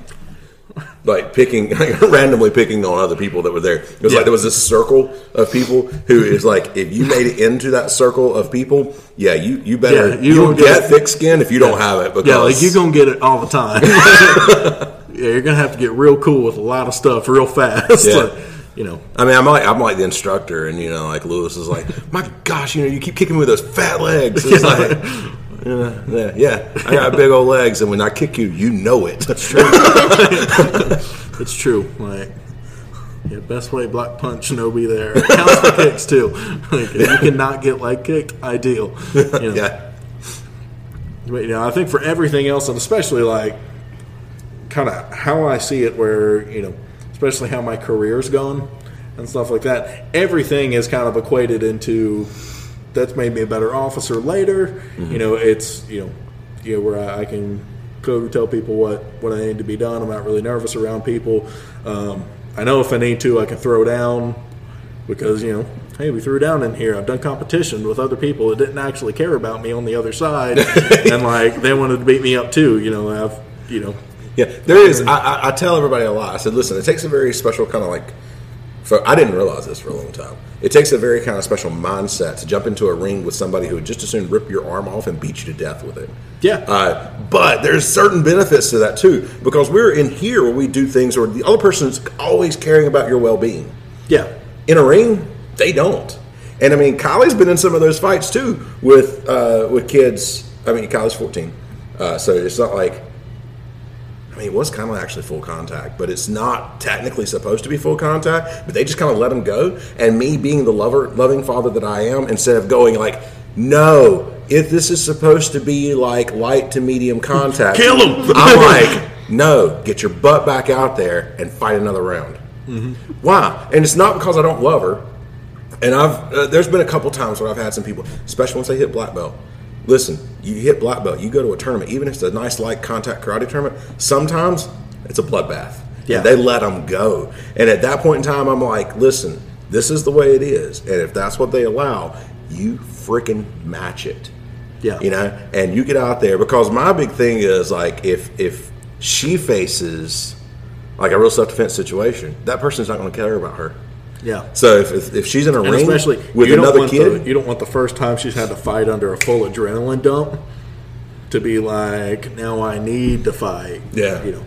like picking, like, randomly picking on other people that were there. It was yeah. like there was this circle of people who is like, if you made it into that circle of people, yeah, you you better yeah, you you'll get, get thick skin if you yeah. don't have it. Because yeah, like you're gonna get it all the time. Yeah, you're gonna have to get real cool with a lot of stuff real fast. Yeah. Like, you know, I mean, I'm like I'm like the instructor, and you know, like Lewis is like, my gosh, you know, you keep kicking me with those fat legs. It's yeah. like. Yeah, yeah, yeah, I got big old legs, and when I kick you, you know it. That's true. It's true. Like, yeah, best way, block punch, no be there. It counts for kicks, too. Like, if yeah. you cannot get leg kicked, ideal. You know. Yeah. But, you know, I think for everything else, and especially, like, kind of how I see it where, you know, especially how my career's gone and stuff like that, everything is kind of equated into... That's made me a better officer later. Mm-hmm. You know, it's, you know, you know where I, I can go tell people what, what I need to be done. I'm not really nervous around people. Um, I know if I need to, I can throw down because, you know, hey, we threw down in here. I've done competition with other people that didn't actually care about me on the other side. And, like, they wanted to beat me up, too. You know, I've, you know. Yeah, there is. I, I tell everybody a lot. I said, listen, it takes a very special kind of, like, So I didn't realize this for a long time. It takes a very kind of special mindset to jump into a ring with somebody who would just as soon rip your arm off and beat you to death with it. Yeah. Uh, but there's certain benefits to that, too, because we're in here where we do things where the other person's always caring about your well-being. Yeah. In a ring, they don't. And, I mean, Kylie's been in some of those fights, too, with uh, with kids. I mean, Kylie's fourteen, uh, so it's not like... I mean, it was kind of actually full contact, but it's not technically supposed to be full contact, but they just kind of let him go. And me being the lover, loving father that I am, instead of going like, no, if this is supposed to be like light to medium contact, kill him. I'm like, no, get your butt back out there and fight another round. Mm-hmm. Why? And it's not because I don't love her. And I've uh, there's been a couple times where I've had some people, especially once they hit black belt. Listen, you hit black belt, you go to a tournament, even if it's a nice, light contact karate tournament, sometimes it's a bloodbath. Yeah. And they let them go. And at that point in time, I'm like, listen, this is the way it is. And if that's what they allow, you freaking match it. Yeah. You know? And you get out there. Because my big thing is, like, if if she faces like a real self-defense situation, that person's not going to care about her. Yeah. So if if, if she's in a and ring especially, with another kid, the, you don't want the first time she's had to fight under a full adrenaline dump to be like, now I need to fight. Yeah. You know.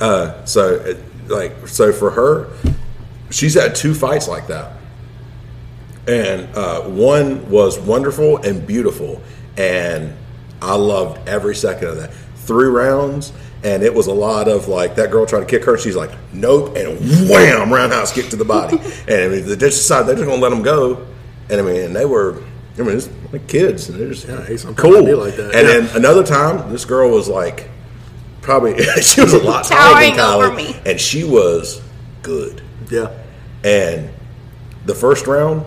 Uh, so it, like so for her, she's had two fights like that, and uh, one was wonderful and beautiful, and I loved every second of that. Three rounds. And it was a lot of, like, that girl trying to kick her. She's like, nope, and wham, roundhouse kick to the body. And I mean, they just decided they're just going to let them go. And, I mean, and they were, I mean, it's like kids. And they're just yeah, cool. Like that. And yeah. then another time, this girl was, like, probably, she was a lot taller than Kylie. And she was good. Yeah. And the first round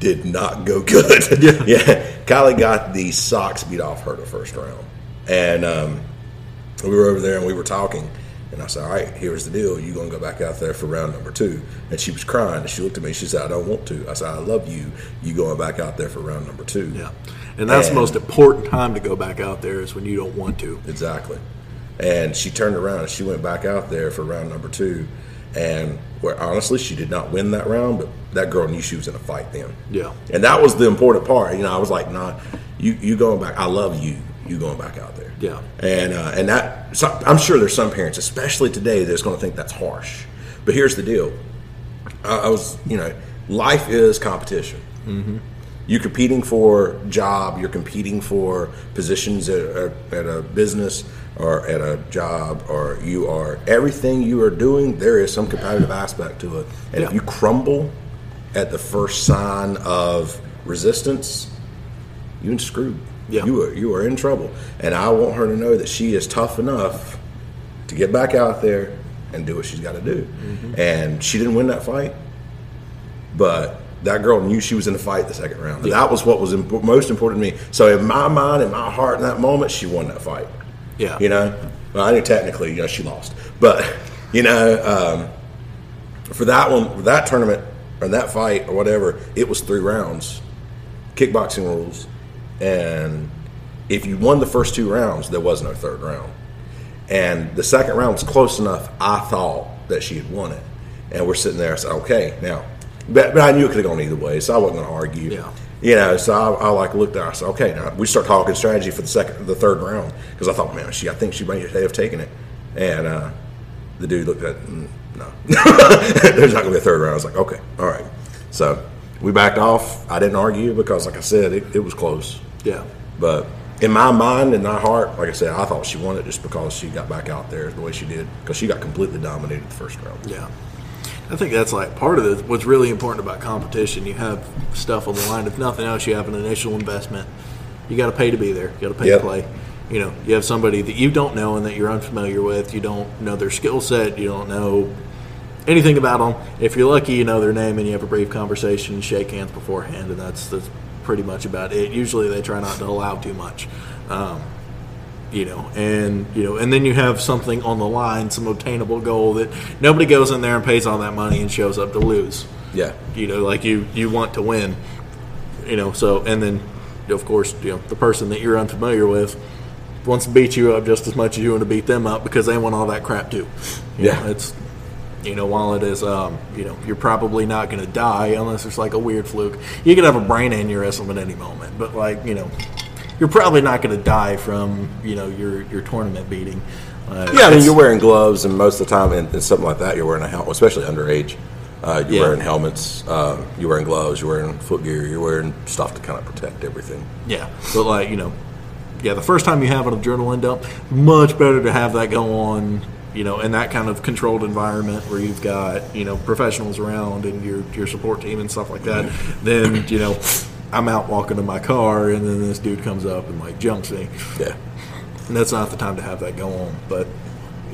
did not go good. Yeah. yeah. Kylie got the socks beat off her the first round. And, um. we were over there and we were talking, and I said, all right, here's the deal. You're going to go back out there for round number two. And she was crying, and she looked at me. She said, I don't want to. I said, I love you. You going back out there for round number two. Yeah, and that's and, the most important time to go back out there is when you don't want to. Exactly. And she turned around, and she went back out there for round number two. And where honestly, she did not win that round, but that girl knew she was in a fight then. Yeah. And that was the important part. You know, I was like, nah, you, you going back. I love you. You going back out there. Yeah. And uh, and that so I'm sure there's some parents, especially today, that's going to think that's harsh. But here's the deal. I, I was, you know, life is competition. Mm-hmm. You're competing for job. You're competing for positions at a, at a business or at a job, or you are everything you are doing, there is some competitive aspect to it. And yeah. if you crumble at the first sign of resistance, you're screwed. Yeah. You are you are in trouble, and I want her to know that she is tough enough to get back out there and do what she's got to do. Mm-hmm. And she didn't win that fight, but that girl knew she was in the fight the second round. Yeah. That was what was imp- most important to me. So in my mind, in my heart, in that moment, she won that fight. Yeah, you know, well, I knew technically, you know, she lost, but you know, um, for that one, for that tournament or that fight or whatever, it was three rounds, kickboxing rules. And if you won the first two rounds, there was no third round. And the second round was close enough, I thought, that she had won it. And we're sitting there, I said, okay, now. But, but I knew it could have gone either way, so I wasn't going to argue. Yeah. You know, so I, I like looked at her, I said, okay, now we start talking strategy for the second, the third round. Because I thought, man, she, I think she might have taken it. And uh, the dude looked at it, mm, no. There's not going to be a third round. I was like, okay, all right. So we backed off. I didn't argue because, like I said, it, it was close. Yeah, but in my mind, in my heart, like I said, I thought she won it just because she got back out there the way she did, because she got completely dominated the first round. Yeah, I think that's like part of the, what's really important about competition. You have stuff on the line. If nothing else, you have an initial investment. You got to pay to be there. You got to pay yep. to play. You know, you have somebody that you don't know and that you're unfamiliar with. You don't know their skill set. You don't know anything about them. If you're lucky, you know their name and you have a brief conversation, shake hands beforehand, and that's the. pretty much about it. Usually they try not to allow too much, um, you know, and you know, and then you have something on the line, some obtainable goal that nobody goes in there and pays all that money and shows up to lose. Yeah, you know, like you you want to win, you know. So and then, of course, you know, the person that you're unfamiliar with wants to beat you up just as much as you want to beat them up because they want all that crap too. You yeah, know, it's. You know, while it is, um, you know, you're probably not going to die unless it's like a weird fluke. You could have a brain aneurysm at any moment, but like, you know, you're probably not going to die from, you know, your, your tournament beating. Uh, yeah, I mean, you're wearing gloves, and most of the time, and, and something like that, you're wearing a helmet, especially underage. Uh, you're yeah. wearing helmets, um, you're wearing gloves, you're wearing footgear, you're wearing stuff to kind of protect everything. Yeah, but like, you know, yeah, the first time you have an adrenaline dump, much better to have that go on. You know, in that kind of controlled environment where you've got, you know, professionals around and your your support team and stuff like that, then, you know, I'm out walking to my car and then this dude comes up and, like, jumps me. Yeah. And that's not the time to have that go on. But,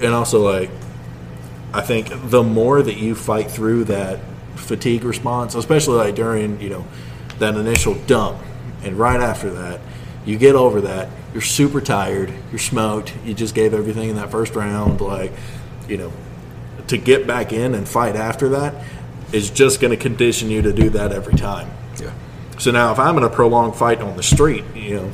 and also, like, I think the more that you fight through that fatigue response, especially, like, during, you know, that initial dump and right after that, you get over that. You're super tired. You're smoked. You just gave everything in that first round. Like, you know, to get back in and fight after that is just going to condition you to do that every time. Yeah. So now if I'm in a prolonged fight on the street, you know,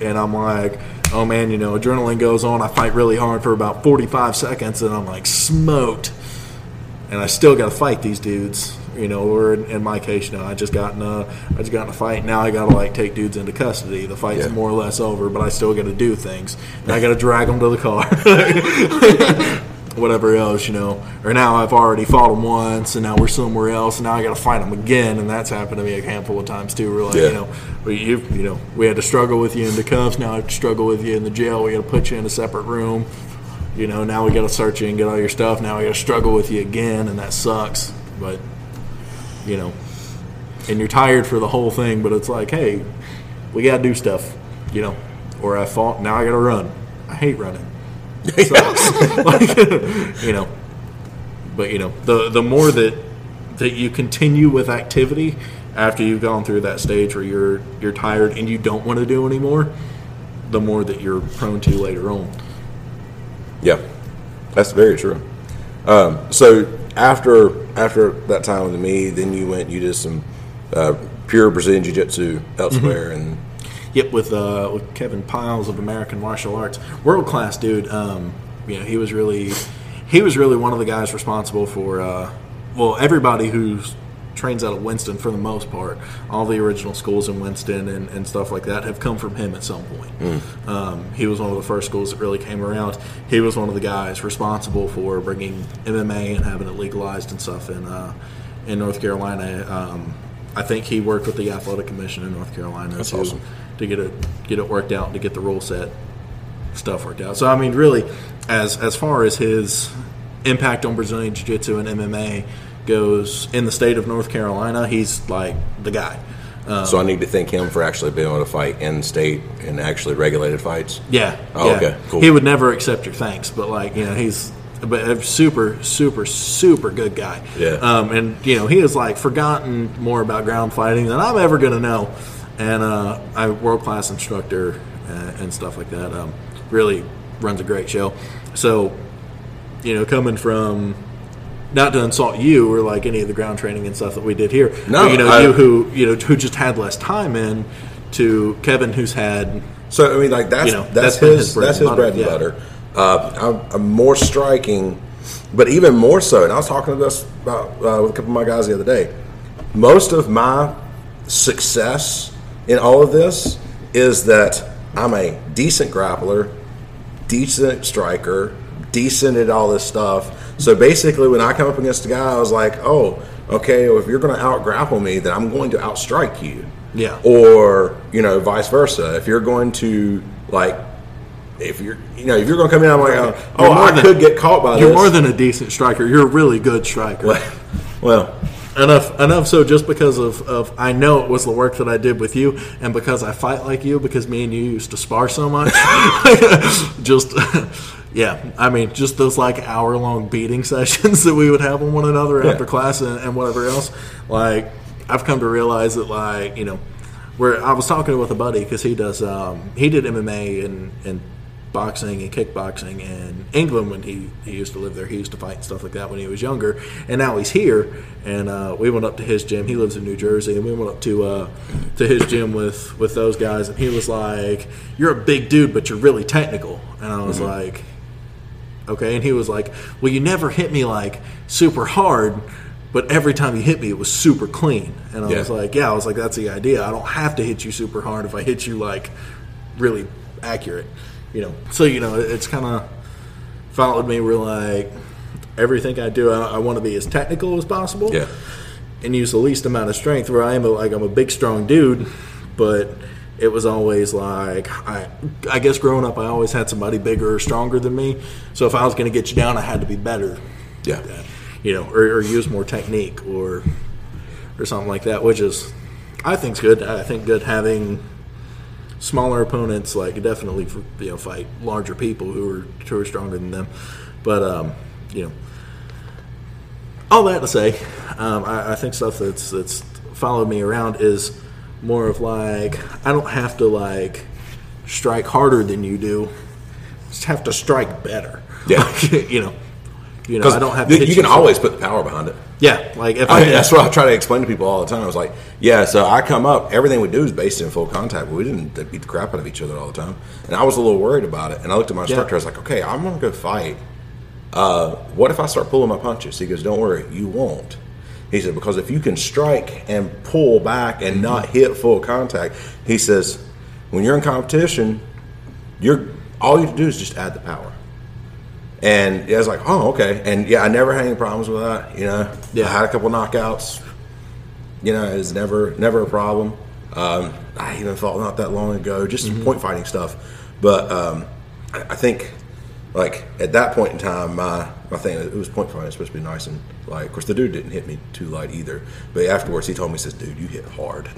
and I'm like, oh man, you know, adrenaline goes on. I fight really hard for about forty-five seconds, and I'm like smoked. And I still got to fight these dudes, you know. Or in, in my case, you know, I just got in a, I just got in a fight. Now I got to like take dudes into custody. The fight's yeah. more or less over, but I still got to do things. And I got to drag them to the car, whatever else, you know. Or now I've already fought them once, and now we're somewhere else, and now I got to fight them again. And that's happened to me a handful of times too. We're like, yeah. you know, we, you, you know, we had to struggle with you in the cuffs. Now I have to struggle with you in the jail. We got to put you in a separate room. You know, now we got to search you and get all your stuff. Now we got to struggle with you again, and that sucks. But, you know, and you're tired for the whole thing, but it's like, hey, we got to do stuff, you know. Or I fought, now I got to run. I hate running. It sucks. like, you know. But, you know, the the more that that you continue with activity after you've gone through that stage where you're you're tired and you don't want to do anymore, the more that you're prone to later on. Yeah, that's very true. Um, so after after that time with me, then you went, you did some uh, pure Brazilian Jiu-Jitsu elsewhere. Mm-hmm. and Yep, with, uh, with Kevin Piles of American Martial Arts. World-class dude. Um, you know, he was really he was really one of the guys responsible for, uh, well, everybody who trains out of Winston for the most part. All the original schools in Winston and, and stuff like that have come from him at some point. Mm. Um, he was one of the first schools that really came around. He was one of the guys responsible for bringing M M A and having it legalized and stuff in uh, in North Carolina. Um, I think he worked with the athletic commission in North Carolina. That's to, awesome. to get it get it worked out, to get the rule set stuff worked out. So I mean, really, as as far as his impact on Brazilian Jiu-Jitsu and M M A goes in the state of North Carolina, he's like the guy. Um, so I need to thank him for actually being able to fight in state and actually regulated fights. Yeah. Oh, yeah. Okay. Cool. He would never accept your thanks, but like you know, he's but a super, super, super good guy. Yeah. Um, and you know, he has like forgotten more about ground fighting than I'm ever gonna know. And uh, I world class instructor and, and stuff like that. Um, really runs a great show. So you know, coming from. Not to insult you or like any of the ground training and stuff that we did here. No, but, you know I, you who you know who just had less time in to Kevin, who's had. So I mean, like that's you know, that's, that's his, his bread that's his bread and butter. Yeah. Uh, I'm, I'm more striking, but even more so. And I was talking to this about uh, with a couple of my guys the other day. Most of my success in all of this is that I'm a decent grappler, decent striker, decent at all this stuff. So basically, when I come up against a guy, I was like, oh, okay, well, if you're going to out-grapple me, then I'm going to outstrike you. Yeah. Or, you know, vice versa. If you're going to, like, if you're, you know, if you're going to come in, I'm like, oh, oh I than, could get caught by you're this. You're more than a decent striker. You're a really good striker. Well, enough, enough. So just because of, of, I know it was the work that I did with you, and because I fight like you, because me and you used to spar so much, just... Yeah, I mean, just those, like, hour-long beating sessions that we would have on one another yeah. after class and, and whatever else. Like, I've come to realize that, like, you know, where I was talking with a buddy because he does, um, he did M M A and, and boxing and kickboxing in England when he, he used to live there. He used to fight and stuff like that when he was younger. And now he's here, and uh, we went up to his gym. He lives in New Jersey, and we went up to uh, to his gym with, with those guys, and he was like, you're a big dude, but you're really technical. And I was mm-hmm. like... Okay, and he was like, well, you never hit me, like, super hard, but every time you hit me, it was super clean. And I yeah. was like, yeah, I was like, that's the idea. I don't have to hit you super hard if I hit you, like, really accurate, you know. So, you know, it's kind of followed me. We're like, everything I do, I, I want to be as technical as possible yeah. and use the least amount of strength where I am, a, like, I'm a big, strong dude, but... It was always like, I I guess growing up, I always had somebody bigger or stronger than me. So if I was going to get you down, I had to be better. Yeah. That, you know, or, or use more technique or or something like that, which is, I think is good. I think good having smaller opponents, like definitely, for, you know, fight larger people who are, who are stronger than them. But, um, you know, all that to say, um, I, I think stuff that's that's followed me around is, more of like, I don't have to like strike harder than you do. I just have to strike better. Yeah, like, you know, you know. I don't have. to you hit can yourself. Always put the power behind it. Yeah, like if I, I mean, that's what I try to explain to people all the time. I was like, yeah, so I come up, everything we do is based in full contact. We didn't beat the crap out of each other all the time. And I was a little worried about it. And I looked at my instructor. Yeah. I was like, okay, I'm going to go fight. Uh, what if I start pulling my punches? He goes, don't worry, you won't. He said, because if you can strike and pull back and not hit full contact, he says, when you're in competition, you're all you have to do is just add the power. And I was like, oh, okay. And, yeah, I never had any problems with that, you know. Yeah. I had a couple knockouts. You know, it was never never a problem. Um, I even fought not that long ago, just mm-hmm. point fighting stuff. But um, I, I think, like, at that point in time, my, my thing, it was point fighting. It was supposed to be nice and light. Of course, the dude didn't hit me too light either. But afterwards, he told me, he says, dude, you hit hard.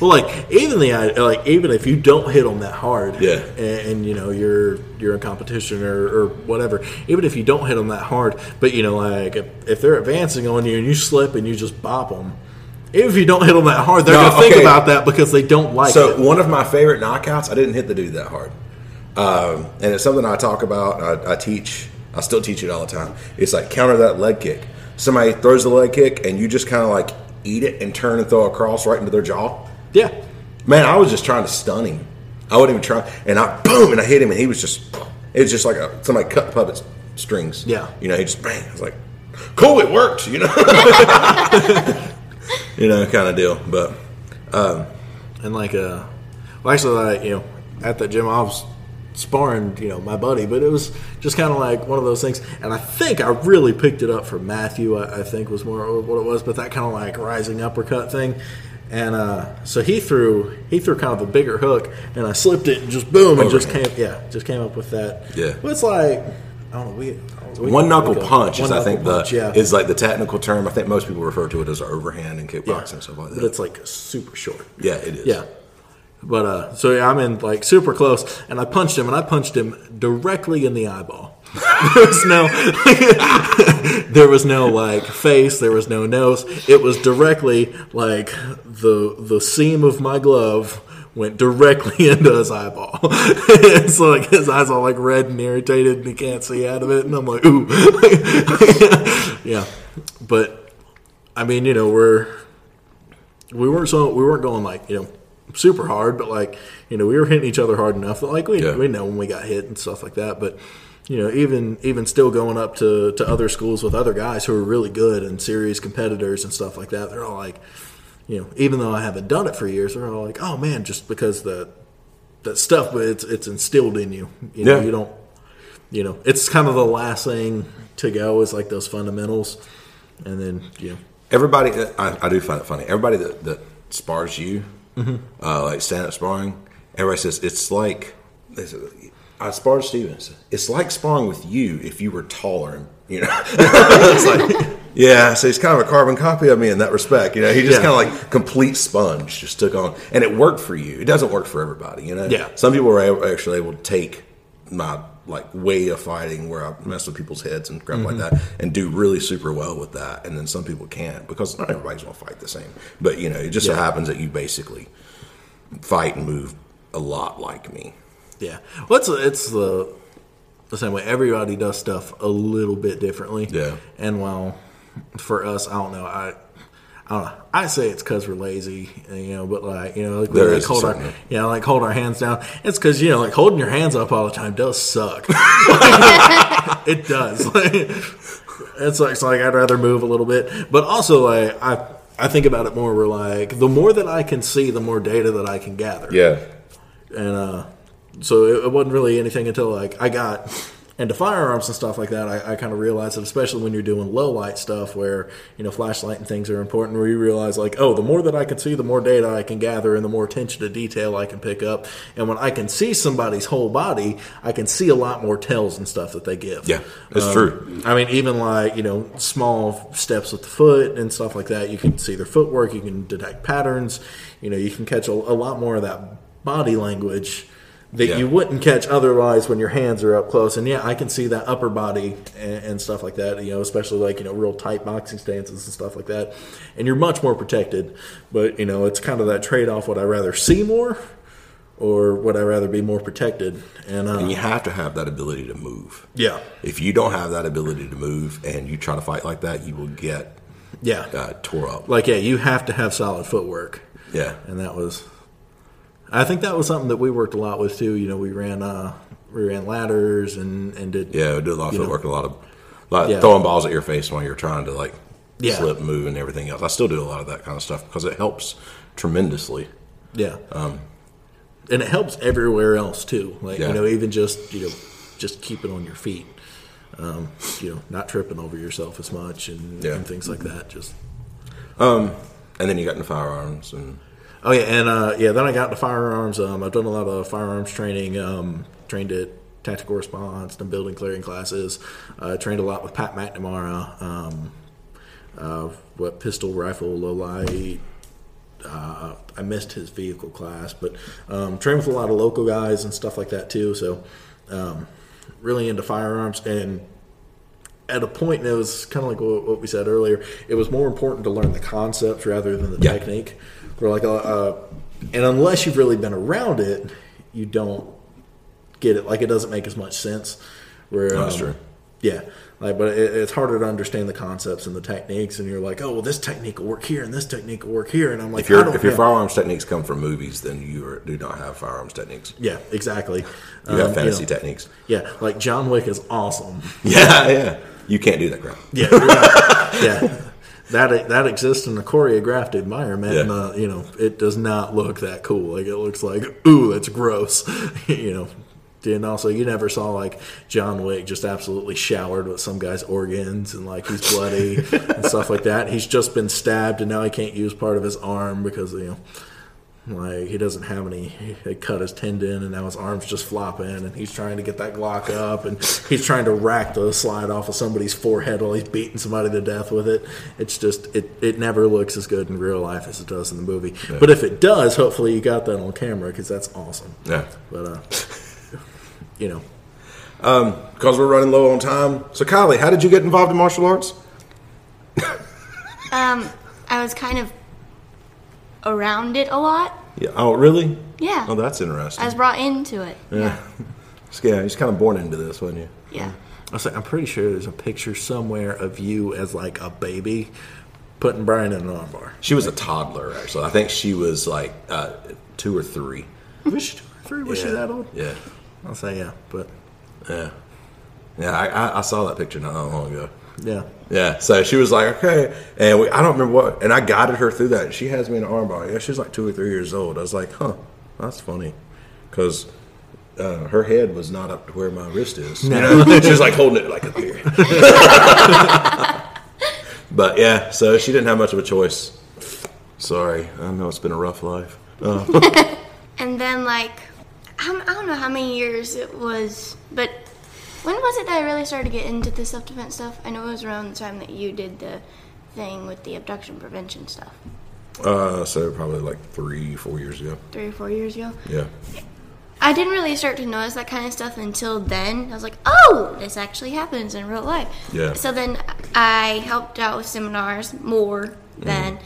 Well, like even the like even if you don't hit them that hard, yeah, and, and you know you're you're in competition or, or whatever, even if you don't hit them that hard, but you know like if, if they're advancing on you and you slip and you just bop them, even if you don't hit them that hard, they're no, gonna okay. think about that because they don't like so it. So one of my favorite knockouts, I didn't hit the dude that hard, um, and it's something I talk about. I, I teach, I still teach it all the time. It's like counter that leg kick. Somebody throws the leg kick and you just kind of like eat it and turn and throw a cross right into their jaw. Yeah, man, I was just trying to stun him. I wouldn't even try, and I boom, and I hit him, and he was just, it was just like a somebody cut puppet strings. Yeah, you know, he just bang. I was like, cool, it worked, you know, you know, kind of deal. But um, and like, uh, well, actually, like you know, at the gym, I was sparring, you know, my buddy, but it was just kind of like one of those things. And I think I really picked it up from Matthew. I, I think was more what it was, but that kind of like rising uppercut thing. And uh, so he threw he threw kind of a bigger hook, and I slipped it and just boom, and just came yeah, just came up with that. Yeah, but it's like I don't know. We, we one knuckle punch is I think punch, the yeah. is like the technical term. I think most people refer to it as overhand and kickboxing yeah. and stuff like that. But it's like super short. Yeah, it is. Yeah, but uh, so yeah, I'm in like super close, and I punched him, and I punched him directly in the eyeball. There was no, there was no like face. There was no nose. It was directly like the the seam of my glove went directly into his eyeball. It's like his eyes all like red and irritated, and he can't see out of it. And I'm like, ooh, yeah. But I mean, you know, we're we weren't so we weren't going like you know. super hard, but like you know, we were hitting each other hard enough that like we yeah. we know when we got hit and stuff like that. But you know, even even still going up to, to other schools with other guys who are really good and serious competitors and stuff like that, they're all like, you know, even though I haven't done it for years, they're all like, oh man, just because the that stuff, but it's it's instilled in you. You know, yeah. you don't, you know, it's kind of the last thing to go is like those fundamentals, and then you know, everybody. I, I do find it funny. Everybody that, that spars you. Mm-hmm. Uh, like stand-up sparring, everybody says it's like they say, I sparred Steven. It's like sparring with you if you were taller, and you know. It's like, yeah, so he's kind of a carbon copy of me in that respect. You know, he just yeah. kind of like complete sponge, just took on, and it worked for you. It doesn't work for everybody, you know. Yeah, some people were able, actually able to take my like way of fighting where I mess with people's heads and crap mm-hmm. like that and do really super well with that. And then some people can't because not everybody's going to fight the same. But, you know, it just yeah. so happens that you basically fight and move a lot like me. Yeah. Well, it's, it's the, the same way. Everybody does stuff a little bit differently. Yeah. And while for us, I don't know, I... I don't know. I say it's because we're lazy, you know, but like, you know, like we like hold our, yeah, like hold our hands down. It's because, you know, like holding your hands up all the time does suck. It does. Like, it's like, it's like I'd rather move a little bit. But also, like, I, I think about it more. We're like, the more that I can see, the more data that I can gather. Yeah. And uh, so it, it wasn't really anything until like I got. And to firearms and stuff like that, I, I kind of realized that, especially when you're doing low light stuff where, you know, flashlight and things are important, where you realize, like, oh, the more that I can see, the more data I can gather and the more attention to detail I can pick up. And when I can see somebody's whole body, I can see a lot more tells and stuff that they give. Yeah, that's um, true. I mean, even like, you know, small steps with the foot and stuff like that, you can see their footwork, you can detect patterns, you know, you can catch a, a lot more of that body language that yeah. you wouldn't catch otherwise when your hands are up close. And, yeah, I can see that upper body and, and stuff like that, you know, especially like, you know, real tight boxing stances and stuff like that. And you're much more protected. But, you know, it's kind of that trade-off. Would I rather see more or would I rather be more protected? And, uh, and you have to have that ability to move. Yeah. If you don't have that ability to move and you try to fight like that, you will get yeah uh, tore up. Like, yeah, you have to have solid footwork. Yeah. And that was, I think that was something that we worked a lot with too. You know, we ran uh, we ran ladders and, and did. Yeah, we did a lot of footwork, know, a lot of like yeah. throwing balls at your face while you're trying to like yeah. slip, move, and everything else. I still do a lot of that kind of stuff because it helps tremendously. Yeah. Um, and it helps everywhere else too. Like, yeah. you know, even just, you know, just keeping on your feet. Um, you know, not tripping over yourself as much and, yeah. and things like that. Just. Um, and then you got into firearms and. Oh yeah, and uh, yeah. Then I got into firearms. Um, I've done a lot of firearms training. Um, trained at tactical response, done building clearing classes. Uh, trained a lot with Pat McNamara. Um, uh, what pistol, rifle, low light. Uh, I missed his vehicle class, but um, trained with a lot of local guys and stuff like that too. So, um, really into firearms. And at a point, it was kind of like what we said earlier. It was more important to learn the concepts rather than the yeah. technique. Or like, uh, and unless you've really been around it, you don't get it. Like, it doesn't make as much sense. Where, um, that's true. Yeah, like, but it, it's harder to understand the concepts and the techniques. And you're like, oh, well, this technique will work here, and this technique will work here. And I'm like, if, you're, I don't if your firearms techniques come from movies, then you are, do not have firearms techniques. Yeah, exactly. You um, have fantasy you know, techniques. Yeah, like John Wick is awesome. Yeah, yeah. You can't do that crap. Yeah, right. yeah. That that exists in a choreographed environment, yeah. and uh, you know, it does not look that cool. Like, it looks like, ooh, that's gross, you know. And also, you never saw like John Wick just absolutely showered with some guy's organs and like he's bloody and stuff like that. He's just been stabbed and now he can't use part of his arm because, you know, like, he doesn't have any. They cut his tendon and now his arm's just flopping and he's trying to get that Glock up and he's trying to rack the slide off of somebody's forehead while he's beating somebody to death with it. It's just it it never looks as good in real life as it does in the movie. Yeah. But if it does, hopefully you got that on camera because that's awesome. Yeah. But uh. You know, um, because we're running low on time. So, Kylie, how did you get involved in martial arts? um, I was kind of around it a lot. Yeah. Oh, really? Yeah. Oh, that's interesting. I was brought into it. Yeah. Yeah. You're just kind of born into this, wasn't you? Yeah. I was like, I'm pretty sure there's a picture somewhere of you as like a baby putting Brian in an armbar. She was a toddler, actually. I think she was like uh, two or three. Was she two or three? Was yeah. she that old? Yeah. I'll say yeah, but yeah, yeah. I, I, I saw that picture not that long ago. Yeah, yeah. So she was like, okay, and we, I don't remember what, and I guided her through that. And she has me in an armbar. Yeah, she's like two or three years old. I was like, huh, that's funny, because uh, her head was not up to where my wrist is. No. You know, she was like holding it like a beer. But yeah, so she didn't have much of a choice. Sorry, I know it's been a rough life. Uh. And then like. I don't know how many years it was, but when was it that I really started to get into the self-defense stuff? I know it was around the time that you did the thing with the abduction prevention stuff. Uh, so probably like three, four years ago. Three or four years ago? Yeah. I didn't really start to notice that kind of stuff until then. I was like, oh, this actually happens in real life. Yeah. So then I helped out with seminars more then. Mm.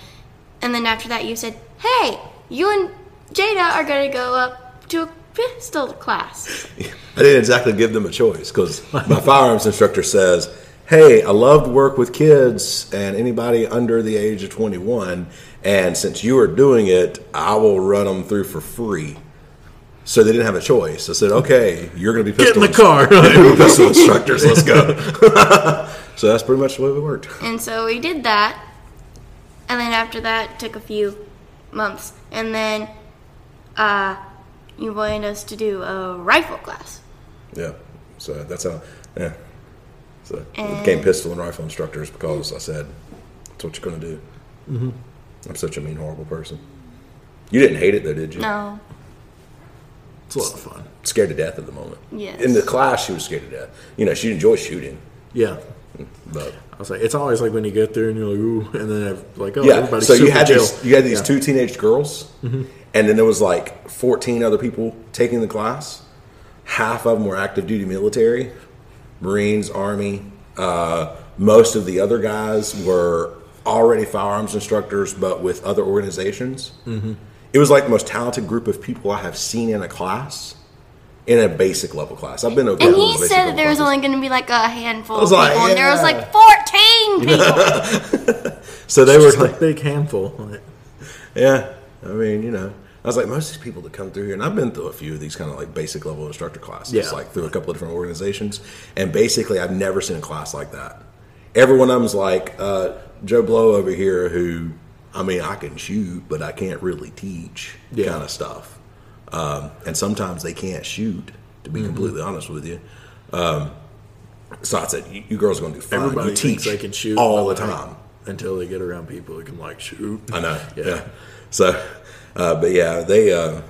And then after that you said, hey, you and Jada are going to go up to a pistol class. I didn't exactly give them a choice because my firearms instructor says, hey, I love to work with kids and anybody under the age of twenty-one, and since you are doing it, I will run them through for free. So they didn't have a choice. I said, okay, you're going to be pistol get in the car. Pistol instructors, let's go. So that's pretty much the way we worked. And so we did that, and then after that it took a few months, and then uh you wanted us to do a rifle class. Yeah. So that's how, yeah. So and we became pistol and rifle instructors because I said, that's what you're going to do. Mm-hmm. I'm such a mean, horrible person. You didn't hate it, though, did you? No. It's a lot of fun. Scared to death at the moment. Yes. In the class, she was scared to death. You know, she enjoyed shooting. Yeah. But I was like, it's always like when you get there and you're like, ooh, and then I'm like, oh, yeah. Everybody's so super you had chill. These, you had these yeah. two teenage girls. Mm-hmm. And then there was like fourteen other people taking the class. Half of them were active duty military, Marines, Army. Uh, most of the other guys were already firearms instructors, but with other organizations. Mm-hmm. It was like the most talented group of people I have seen in a class, in a basic level class. I've been to a couple of basic level classes. And he said that there was only going to be like a handful of people, like, yeah. and there was like fourteen people. So they it's were like a big handful. Yeah, I mean, you know, I was like, most of these people that come through here, and I've been through a few of these kind of like basic level instructor classes, yeah. like through a couple of different organizations, and basically I've never seen a class like that. Every one of them's like uh, Joe Blow over here, who, I mean, I can shoot, but I can't really teach yeah. kind of stuff. Um, and sometimes they can't shoot, to be mm-hmm. completely honest with you. Um, so I said, you, you girls are going to do fine. Everybody you thinks teach they can shoot all the time. Until they get around people who can, like, shoot. I know, yeah. yeah. So, uh, but yeah, they, uh,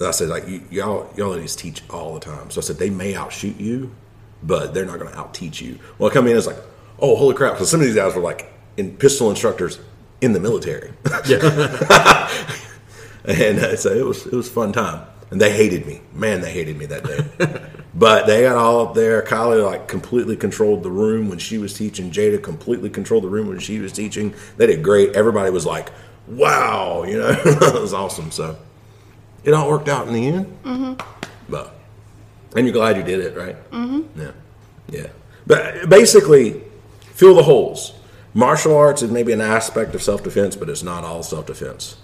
I said, like, y- y'all y'all ladies teach all the time. So I said, they may outshoot you, but they're not going to out-teach you. Well, I come in, it's like, oh, holy crap. So some of these guys were, like, in pistol instructors in the military. Yeah. And uh, so it was it was a fun time. And they hated me. Man, they hated me that day. But they got all up there. Kylie, like, completely controlled the room when she was teaching. Jada completely controlled the room when she was teaching. They did great. Everybody was like, wow, you know. It was awesome. So it all worked out in the end. Mm-hmm. But, and you're glad you did it, right? Mm-hmm. Yeah. Yeah. But basically, fill the holes. Martial arts is maybe an aspect of self-defense, but it's not all self-defense.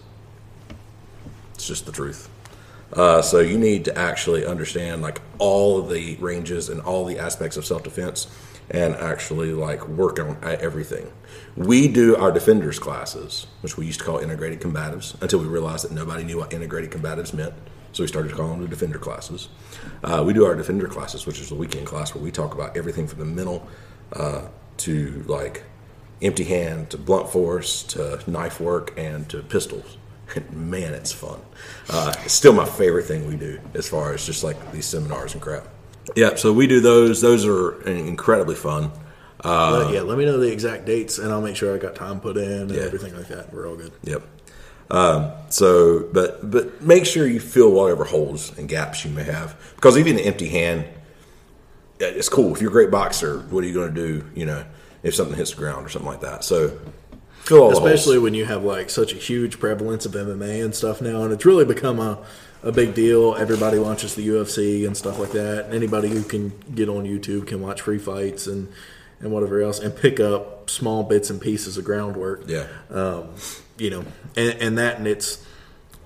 It's just the truth. Uh, so you need to actually understand, like, all of the ranges and all the aspects of self-defense and actually, like, work on everything. We do our defenders classes, which we used to call integrated combatives, until we realized that nobody knew what integrated combatives meant. So we started calling them the defender classes. Uh, we do our defender classes, which is the weekend class where we talk about everything from the mental uh, to, like, empty hand to blunt force to knife work and to pistols. Man, it's fun. Uh, it's still my favorite thing we do as far as just like these seminars and crap. Yeah, so we do those. Those are incredibly fun. Uh, but yeah, let me know the exact dates, and I'll make sure I got time put in and yeah. everything like that. We're all good. Yep. Um, so, but but make sure you fill whatever holes and gaps you may have, because even the empty hand, it's cool. If you're a great boxer, what are you going to do? You know, if something hits the ground or something like that. So. Especially when you have, like, such a huge prevalence of M M A and stuff now, and it's really become a, a big deal. Everybody watches the U F C and stuff like that. Anybody who can get on YouTube can watch free fights and, and whatever else and pick up small bits and pieces of groundwork. Yeah. Um, you know, and, and that, and it's,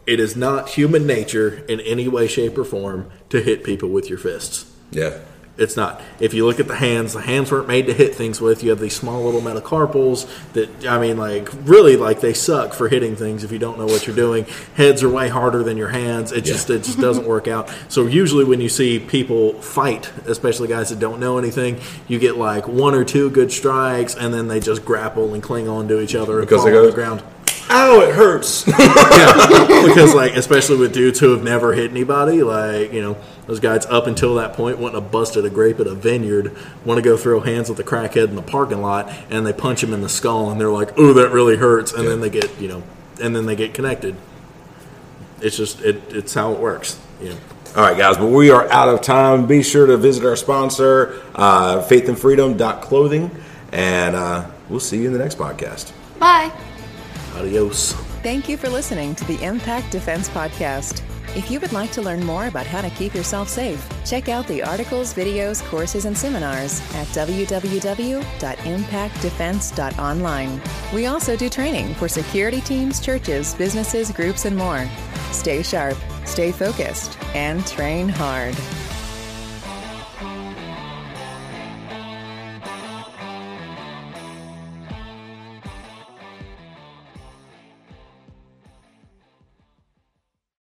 it is not human nature in any way, shape, or form to hit people with your fists. Yeah. It's not. If you look at the hands, the hands weren't made to hit things with. You have these small little metacarpals that, I mean, like, really, like, they suck for hitting things if you don't know what you're doing. Heads are way harder than your hands. It yeah. just it just doesn't work out. So usually when you see people fight, especially guys that don't know anything, you get, like, one or two good strikes, and then they just grapple and cling on to each other and because fall they go- on the ground. Ow, it hurts. Yeah, because, like, especially with dudes who have never hit anybody, like, you know, those guys up until that point wouldn't have busted a grape at a vineyard, want to go throw hands with a crackhead in the parking lot, and they punch him in the skull, and they're like, ooh, that really hurts, and yeah. then they get, you know, and then they get connected. It's just, it, it's how it works, you know. All right, guys, but we are out of time. Be sure to visit our sponsor, uh, faith and freedom dot clothing, and uh, we'll see you in the next podcast. Bye. Adios. Thank you for listening to the Impact Defense Podcast. If you would like to learn more about how to keep yourself safe, check out the articles, videos, courses, and seminars at w w w dot impact defense dot online. We also do training for security teams, churches, businesses, groups, and more. Stay sharp, stay focused, and train hard.